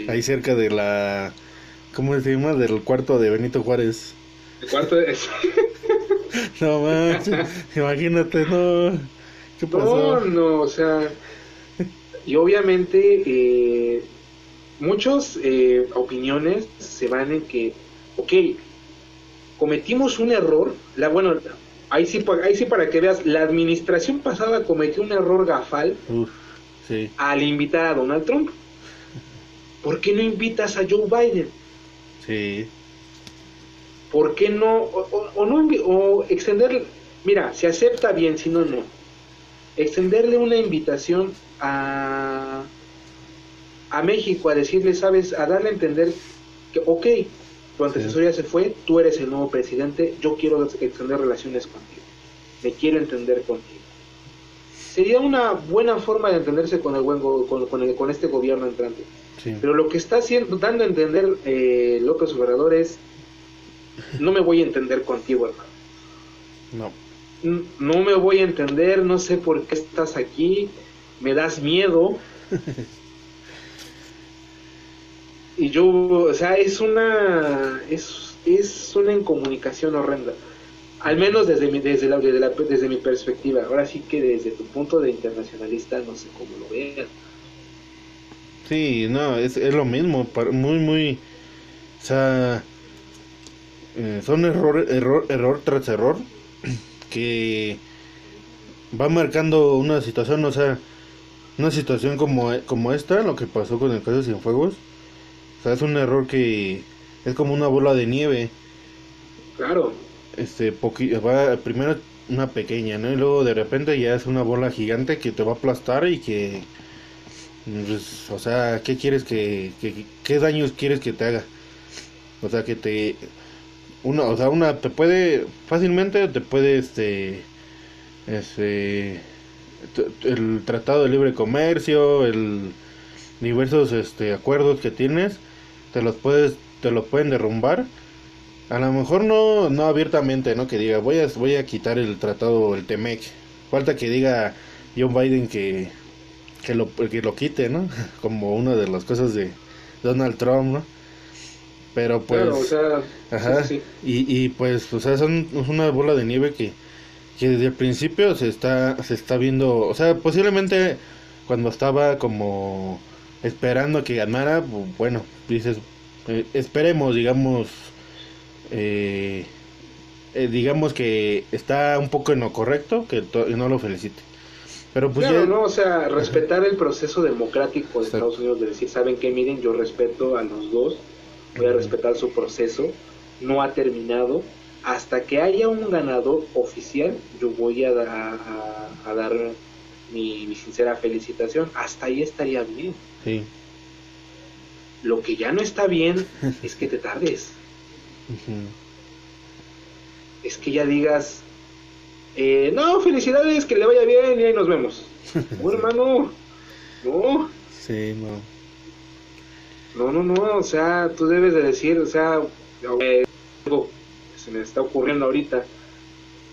ahí cerca de la, ¿cómo se llama? Del cuarto de Benito Juárez. El cuarto de... No manches, imagínate, no. ¿Qué pasó? No, o sea, y obviamente muchas opiniones se van en que, ok, cometimos un error, ahí sí para que veas, la administración pasada cometió un error gafal. Uf, sí. Al invitar a Donald Trump. ¿Por qué no invitas a Joe Biden? Sí. ¿Por qué no? O extenderle, mira, se acepta bien, si no, no. Extenderle una invitación a México, a decirle, sabes, a darle a entender que, ok, tu antecesor ya se fue, tú eres el nuevo presidente, yo quiero extender relaciones contigo, me quiero entender contigo. Sería una buena forma de entenderse con el con este gobierno entrante. Sí. Pero lo que está dando a entender López Obrador es, no me voy a entender contigo, hermano. No me voy a entender, no sé por qué estás aquí, me das miedo. Y yo, o sea, es una incomunicación horrenda. Al menos desde mi perspectiva. Ahora sí que desde tu punto de internacionalista, no sé cómo lo veas. Sí, no, es lo mismo, muy, muy, o sea, son error tras error que va marcando una situación, o sea, una situación como esta, lo que pasó con el caso de Cienfuegos, o sea, es un error que es como una bola de nieve. Claro. Primero una pequeña, ¿no? Y luego de repente ya es una bola gigante que te va a aplastar y que, pues, o sea, ¿qué quieres qué daños quieres que te haga? O sea, que te, una, o sea, una te puede, fácilmente te puede, el Tratado de Libre Comercio, el diversos acuerdos que tienes, te los pueden derrumbar. A lo mejor no abiertamente, ¿no? Que diga, voy a quitar el tratado, el T-MEC. Falta que diga Joe Biden que lo quite, ¿no? Como una de las cosas de Donald Trump, ¿no? Pero pues... Claro, o sea, ajá, sí. Y pues, o sea, es una bola de nieve que desde el principio se está viendo... O sea, posiblemente cuando estaba como esperando que ganara, bueno, dices, esperemos, digamos... digamos que está un poco en lo correcto, que no lo felicite, pero pues claro, ya... no, o sea, respetar el proceso democrático de Estados Unidos, de decir, ¿saben qué? Miren, yo respeto a los dos, voy a respetar su proceso, no ha terminado, hasta que haya un ganador oficial, yo voy a dar mi sincera felicitación, hasta ahí estaría bien. Sí. Lo que ya no está bien es que te tardes. Uh-huh. Es que ya digas, no, felicidades, que le vaya bien y ahí nos vemos. Oh, hermano, no. Sí, no, o sea, tú debes de decir, o sea, algo que se me está ocurriendo ahorita.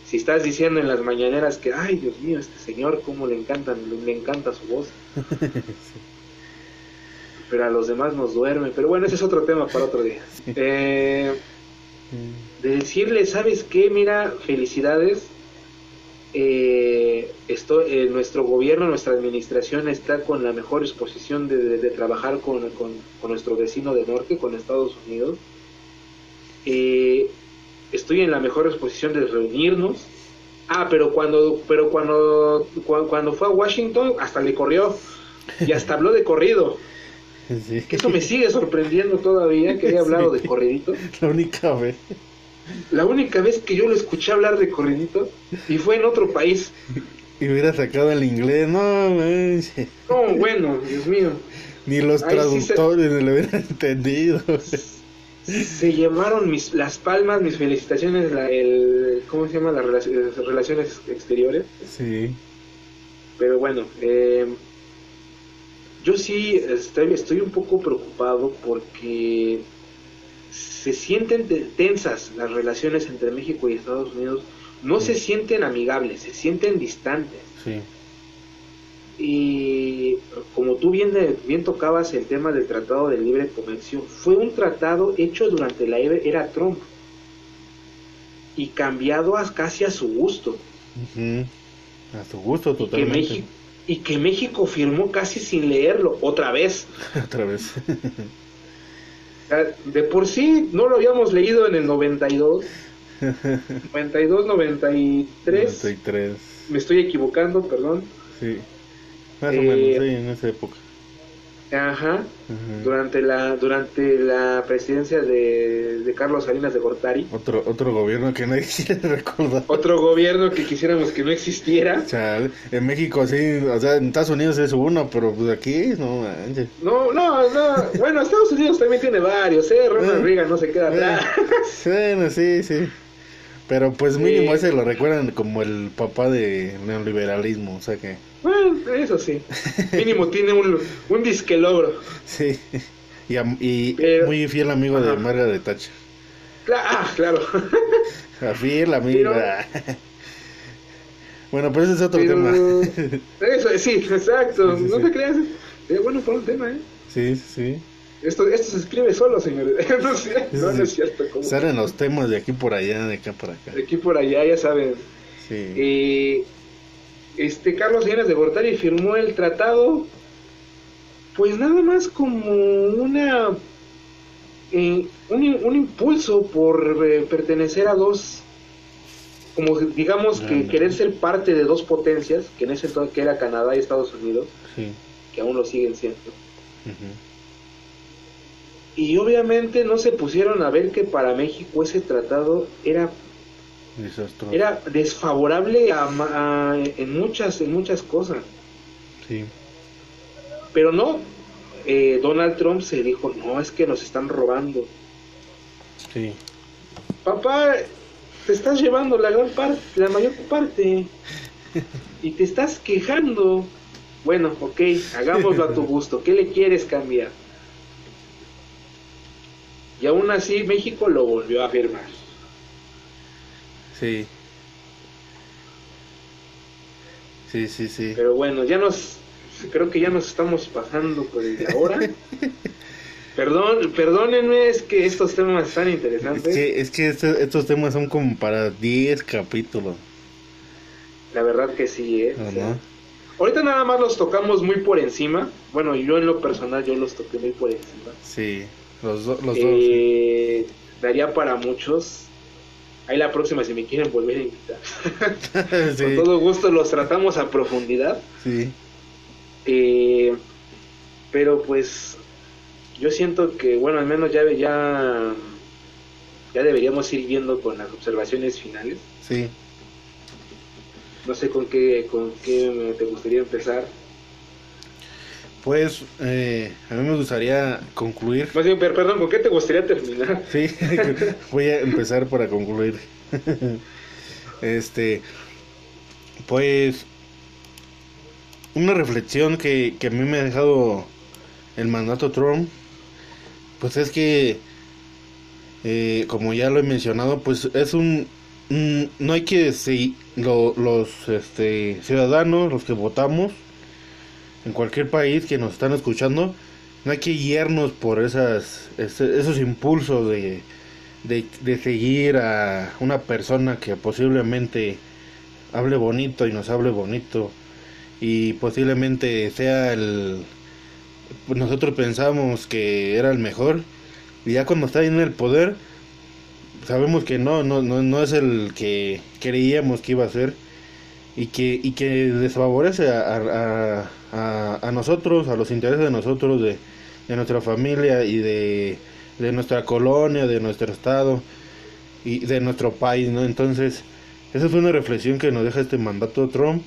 Si estás diciendo en las mañaneras que, ay, Dios mío, este señor, cómo le encanta su voz. Sí. Pero a los demás nos duerme. Pero bueno, ese es otro tema para otro día. De decirle, ¿sabes qué? Mira, felicidades. Nuestro gobierno, nuestra administración está con la mejor disposición de trabajar con nuestro vecino de norte, con Estados Unidos. Estoy en la mejor disposición de reunirnos. Ah, pero cuando fue a Washington, hasta le corrió. Y hasta habló de corrido. Sí. Que eso me sigue sorprendiendo todavía, que haya hablado de corridito. La única vez que yo lo escuché hablar de corridito, y fue en otro país. Y hubiera sacado el inglés, no, manche. No, bueno, Dios mío. Ni los traductores sí se... le hubieran entendido. Se llamaron las palmas, mis felicitaciones, ¿cómo se llama? Las relaciones exteriores. Sí. Pero bueno, yo sí estoy un poco preocupado porque se sienten tensas las relaciones entre México y Estados Unidos. No sí. Se sienten amigables, se sienten distantes. Sí. Y como tú bien tocabas el tema del Tratado de Libre Comercio, fue un tratado hecho durante la era Trump y cambiado casi a su gusto. Uh-huh. A su gusto totalmente. Y que México firmó casi sin leerlo, otra vez. De por sí no lo habíamos leído en el 93. Me estoy equivocando, perdón. Sí, más o menos, sí, en esa época. Ajá. Uh-huh. Durante la presidencia de Carlos Salinas de Gortari. Otro gobierno que nadie quiere recordar. Otro gobierno que quisiéramos que no existiera. O sea, en México sí, o sea, en Estados Unidos es uno, pero pues aquí no manches. No. Bueno, Estados Unidos también tiene varios, Ronald Reagan no se queda atrás. Bueno, sí. Pero pues mínimo ese lo recuerdan como el papá de neoliberalismo, o sea que... Bueno, eso sí. Mínimo tiene un disque logro. Sí. Pero muy fiel amigo de Margaret Thatcher. Claro. Fiel amiga. Pero, bueno, pues ese es otro tema. Eso, sí, exacto. Sí. No te creas. Bueno, por un tema, Sí. Esto se escribe solo, señores. No es cierto. ¿Cómo? Salen los temas de aquí por allá, de acá por acá. De aquí por allá, ya saben. Sí. Carlos Salinas de Gortari firmó el tratado, pues nada más como un impulso por pertenecer a dos, como digamos que querer ser parte de dos potencias, que en ese entonces que era Canadá y Estados Unidos, sí. Que aún lo siguen siendo. Uh-huh. Y obviamente no se pusieron a ver que para México ese tratado era Desastroso. Era desfavorable en muchas cosas. Sí. Pero no, Donald Trump se dijo, no, es que nos están robando. Sí. Papá, te estás llevando la mayor parte. Y te estás quejando. Bueno, ok, hagámoslo a tu gusto. ¿Qué le quieres cambiar? Y aún así México lo volvió a firmar. Sí. Sí, sí, sí. Pero bueno, creo que ya nos estamos pasando por el de ahora. Perdónenme, es que estos temas están interesantes. Es que estos temas son como para 10 capítulos. La verdad que sí, o sea, ahorita nada más los tocamos muy por encima. Bueno, yo en lo personal los toqué muy por encima. Sí, los dos. Daría para muchos. Ahí la próxima, si me quieren volver a invitar. Sí. Con todo gusto los tratamos a profundidad. Sí. Pero pues yo siento que, bueno, al menos ya deberíamos ir viendo con las observaciones finales. Sí. No sé con qué te gustaría empezar. Pues a mí me gustaría concluir. Más bien, perdón, ¿con qué te gustaría terminar? Sí, voy a empezar para concluir. Pues una reflexión que a mí me ha dejado el mandato Trump, pues es que como ya lo he mencionado, pues es no hay que decir, los ciudadanos, los que votamos en cualquier país que nos están escuchando, no hay que guiarnos por esos impulsos de seguir a una persona que posiblemente hable bonito y nos hable bonito y posiblemente sea nosotros pensamos que era el mejor, y ya cuando está en el poder sabemos que no es el que creíamos que iba a ser, y que desfavorece a nosotros, a los intereses de nosotros, de nuestra familia y de nuestra colonia, de nuestro estado y de nuestro país, ¿no? Entonces, esa es una reflexión que nos deja este mandato Trump,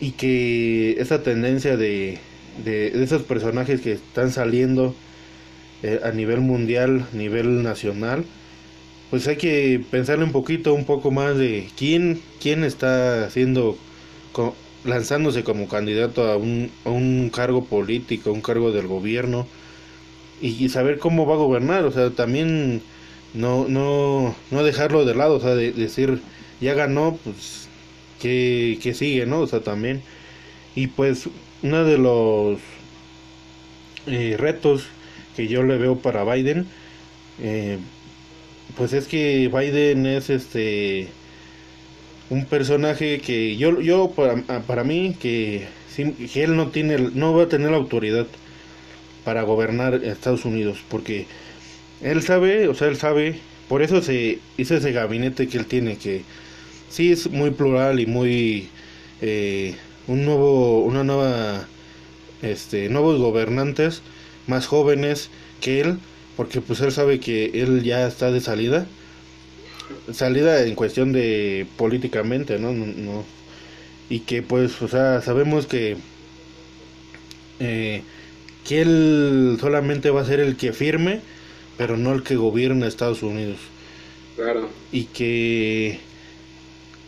y que esa tendencia de esos personajes que están saliendo a nivel mundial, a nivel nacional, pues hay que pensarle un poco más de quién está lanzándose como candidato a un cargo político, un cargo del gobierno, y saber cómo va a gobernar. O sea, también no dejarlo de lado, o sea, de decir ya ganó, pues que sigue, ¿no? O sea, también. Y pues uno de los retos que yo le veo para Biden, pues es que Biden es un personaje que yo para mí que él no va a tener la autoridad para gobernar Estados Unidos, porque él sabe, por eso se hizo ese gabinete que él tiene, que sí es muy plural y muy nuevos gobernantes más jóvenes que él, porque pues él sabe que él ya está de salida en cuestión de políticamente, no, y que pues, o sea, sabemos que él solamente va a ser el que firme, pero no el que gobierna Estados Unidos. Claro. Y que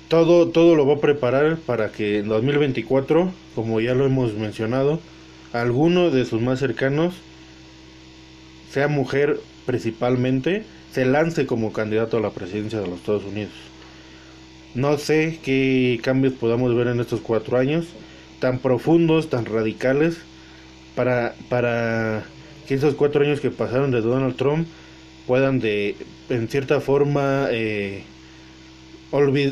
todo lo va a preparar para que en 2024, como ya lo hemos mencionado, alguno de sus más cercanos, sea mujer principalmente, se lance como candidato a la presidencia de los Estados Unidos. No sé qué cambios podamos ver en estos 4 años, tan profundos, tan radicales, para que esos 4 años que pasaron de Donald Trump puedan en cierta forma,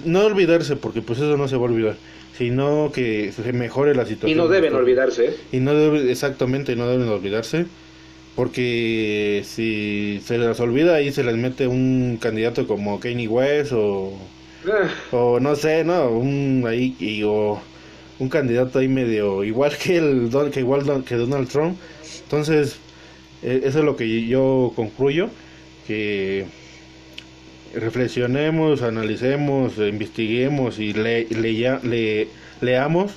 no olvidarse, porque pues eso no se va a olvidar, sino que se mejore la situación. Y no deben olvidarse. Exactamente, no deben olvidarse. Porque si se les olvida, ahí se les mete un candidato como Kanye West o no sé, no, un candidato ahí medio igual que Donald Trump. Entonces, eso es lo que yo concluyo, que reflexionemos, analicemos, investiguemos y leamos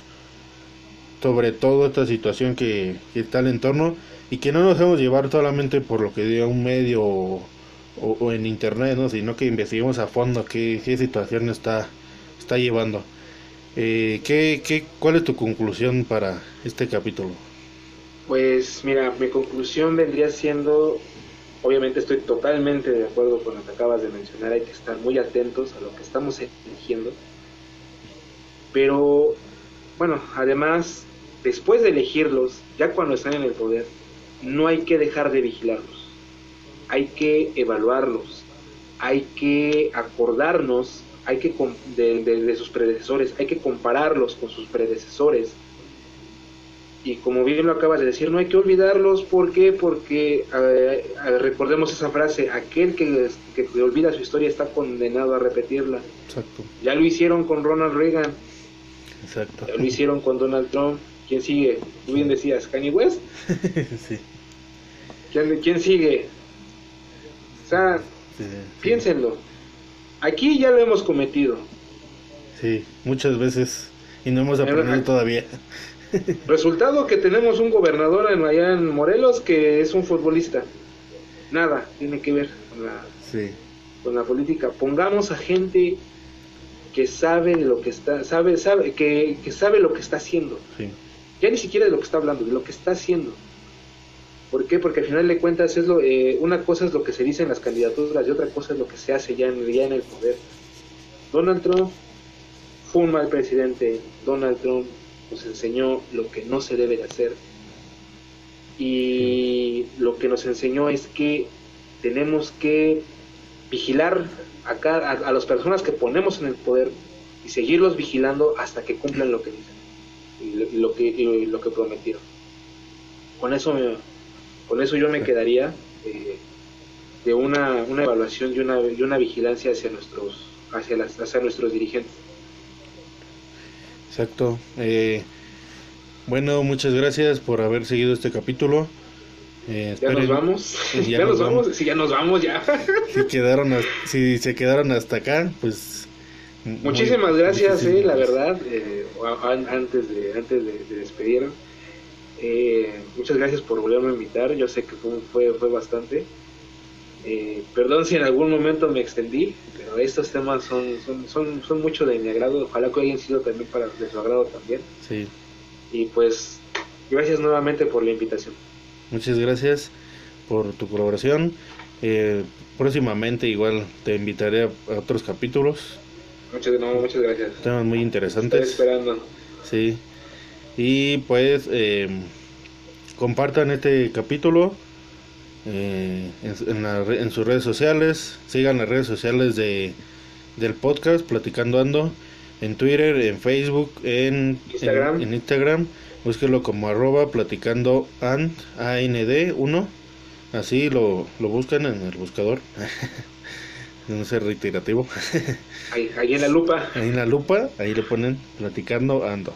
sobre toda esta situación que está al entorno, y que no nos dejemos llevar solamente por lo que diga un medio o en internet, ¿no? Sino que investiguemos a fondo qué situación está llevando. ¿Cuál es tu conclusión para este capítulo? Pues mira, mi conclusión vendría siendo, obviamente estoy totalmente de acuerdo con lo que acabas de mencionar, hay que estar muy atentos a lo que estamos eligiendo, pero bueno, además, después de elegirlos, ya cuando están en el poder, no hay que dejar de vigilarlos, hay que evaluarlos, hay que acordarnos de sus predecesores, hay que compararlos con sus predecesores. Y como bien lo acabas de decir, no hay que olvidarlos. ¿Por qué? Porque recordemos esa frase, aquel que olvida su historia está condenado a repetirla. Exacto. Ya lo hicieron con Ronald Reagan. Exacto. Ya lo hicieron con Donald Trump. ¿Quién sigue? Tú bien decías, Kanye West. Sí. ¿Quién sigue? O sea, sí. Piénsenlo. Aquí ya lo hemos cometido. Sí, muchas veces. Y no hemos aprendido todavía. Resultado que tenemos un gobernador allá en Morelos que es un futbolista. Nada tiene que ver con la política. Pongamos a gente que sabe lo que está, que sabe lo que está haciendo. Sí. Ya ni siquiera de lo que está hablando, de lo que está haciendo. ¿Por qué? Porque al final de cuentas es una cosa es lo que se dice en las candidaturas y otra cosa es lo que se hace ya en el poder. Donald Trump fue un mal presidente. Donald Trump nos enseñó lo que no se debe de hacer, y lo que nos enseñó es que tenemos que vigilar a las personas que ponemos en el poder y seguirlos vigilando hasta que cumplan lo que dicen y lo que prometieron. Con eso yo me quedaría de una evaluación y una vigilancia hacia nuestros dirigentes. Exacto. Bueno, muchas gracias por haber seguido este capítulo. Ya nos vamos. Si se quedaron hasta acá, pues muchísimas gracias, la verdad. Antes de despedirnos, muchas gracias por volverme a invitar. Yo sé que fue bastante. Perdón si en algún momento me extendí, pero estos temas son mucho de mi agrado. Ojalá que hayan sido también de su agrado también. Sí. Y pues gracias nuevamente por la invitación. Muchas gracias por tu colaboración. Próximamente igual te invitaré a otros capítulos. Muchas gracias. Temas muy interesantes. Estoy esperando. Sí. Y pues compartan este capítulo. En sus redes sociales, sigan las redes sociales del podcast Platicando Ando, en Twitter, en Facebook, en Instagram, en Instagram búsquenlo como @PlaticandoAnd1, así lo buscan en el buscador. No ser reiterativo. ahí en la lupa, ahí le ponen Platicando Ando,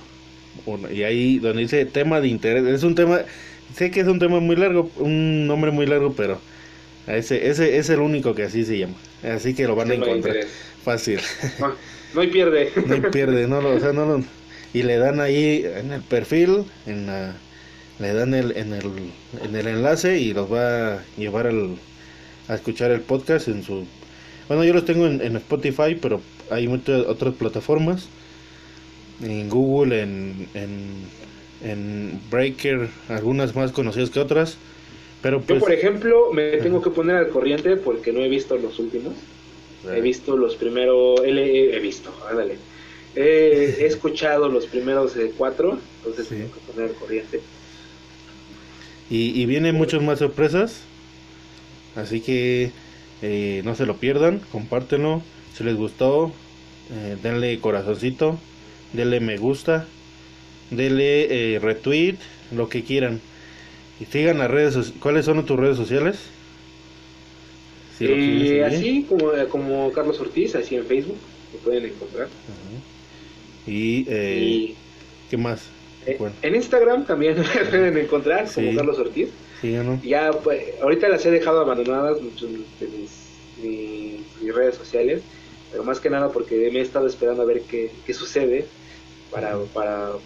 y ahí donde dice tema de interés, es un tema. Sé que es un tema muy largo, un nombre muy largo, pero ese es el único que así se llama. Así que lo van a encontrar fácil. No hay pierde. No hay pierde, y le dan ahí en el perfil, le dan en el enlace y los va a llevar a escuchar el podcast en su. Bueno, yo los tengo en Spotify, pero hay muchas otras plataformas. En Google, en Breaker, algunas más conocidas que otras, pero pues... Yo, por ejemplo, me tengo que poner al corriente porque no he visto los últimos. He visto los primeros... he escuchado los primeros 4, entonces sí. Tengo que poner al corriente. Y vienen muchas más sorpresas, así que no se lo pierdan, compártenlo. Si les gustó, denle corazoncito, denle me gusta, dele retweet, lo que quieran. Y sigan las redes sociales. ¿Cuáles son tus redes sociales? Si así como Carlos Ortiz, así en Facebook lo pueden encontrar. Uh-huh. Y ¿qué más? Bueno. En Instagram también me pueden encontrar como Carlos Ortiz. Sí, ¿no? Ya pues, ahorita las he dejado abandonadas, mis redes sociales, pero más que nada porque me he estado esperando a ver qué sucede para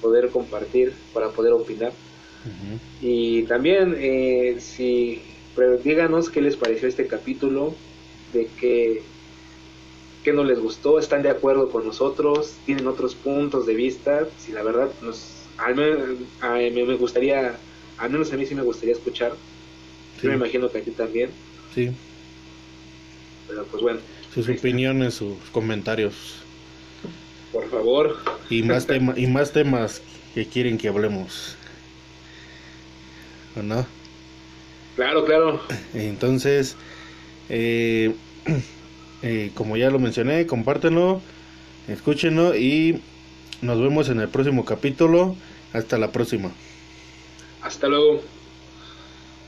poder compartir, para poder opinar. Uh-huh. Y también pero díganos qué les pareció este capítulo, de qué no les gustó, están de acuerdo con nosotros, tienen otros puntos de vista. Si la verdad me gustaría, al menos a mí sí me gustaría escuchar. Sí. Yo me imagino que a ti también. Sí. Pero pues bueno, sus opiniones, sus comentarios, por favor. Y más temas que quieren que hablemos, ¿o no? Claro. Entonces, como ya lo mencioné, compártenlo, escúchenlo y nos vemos en el próximo capítulo. Hasta la próxima. Hasta luego.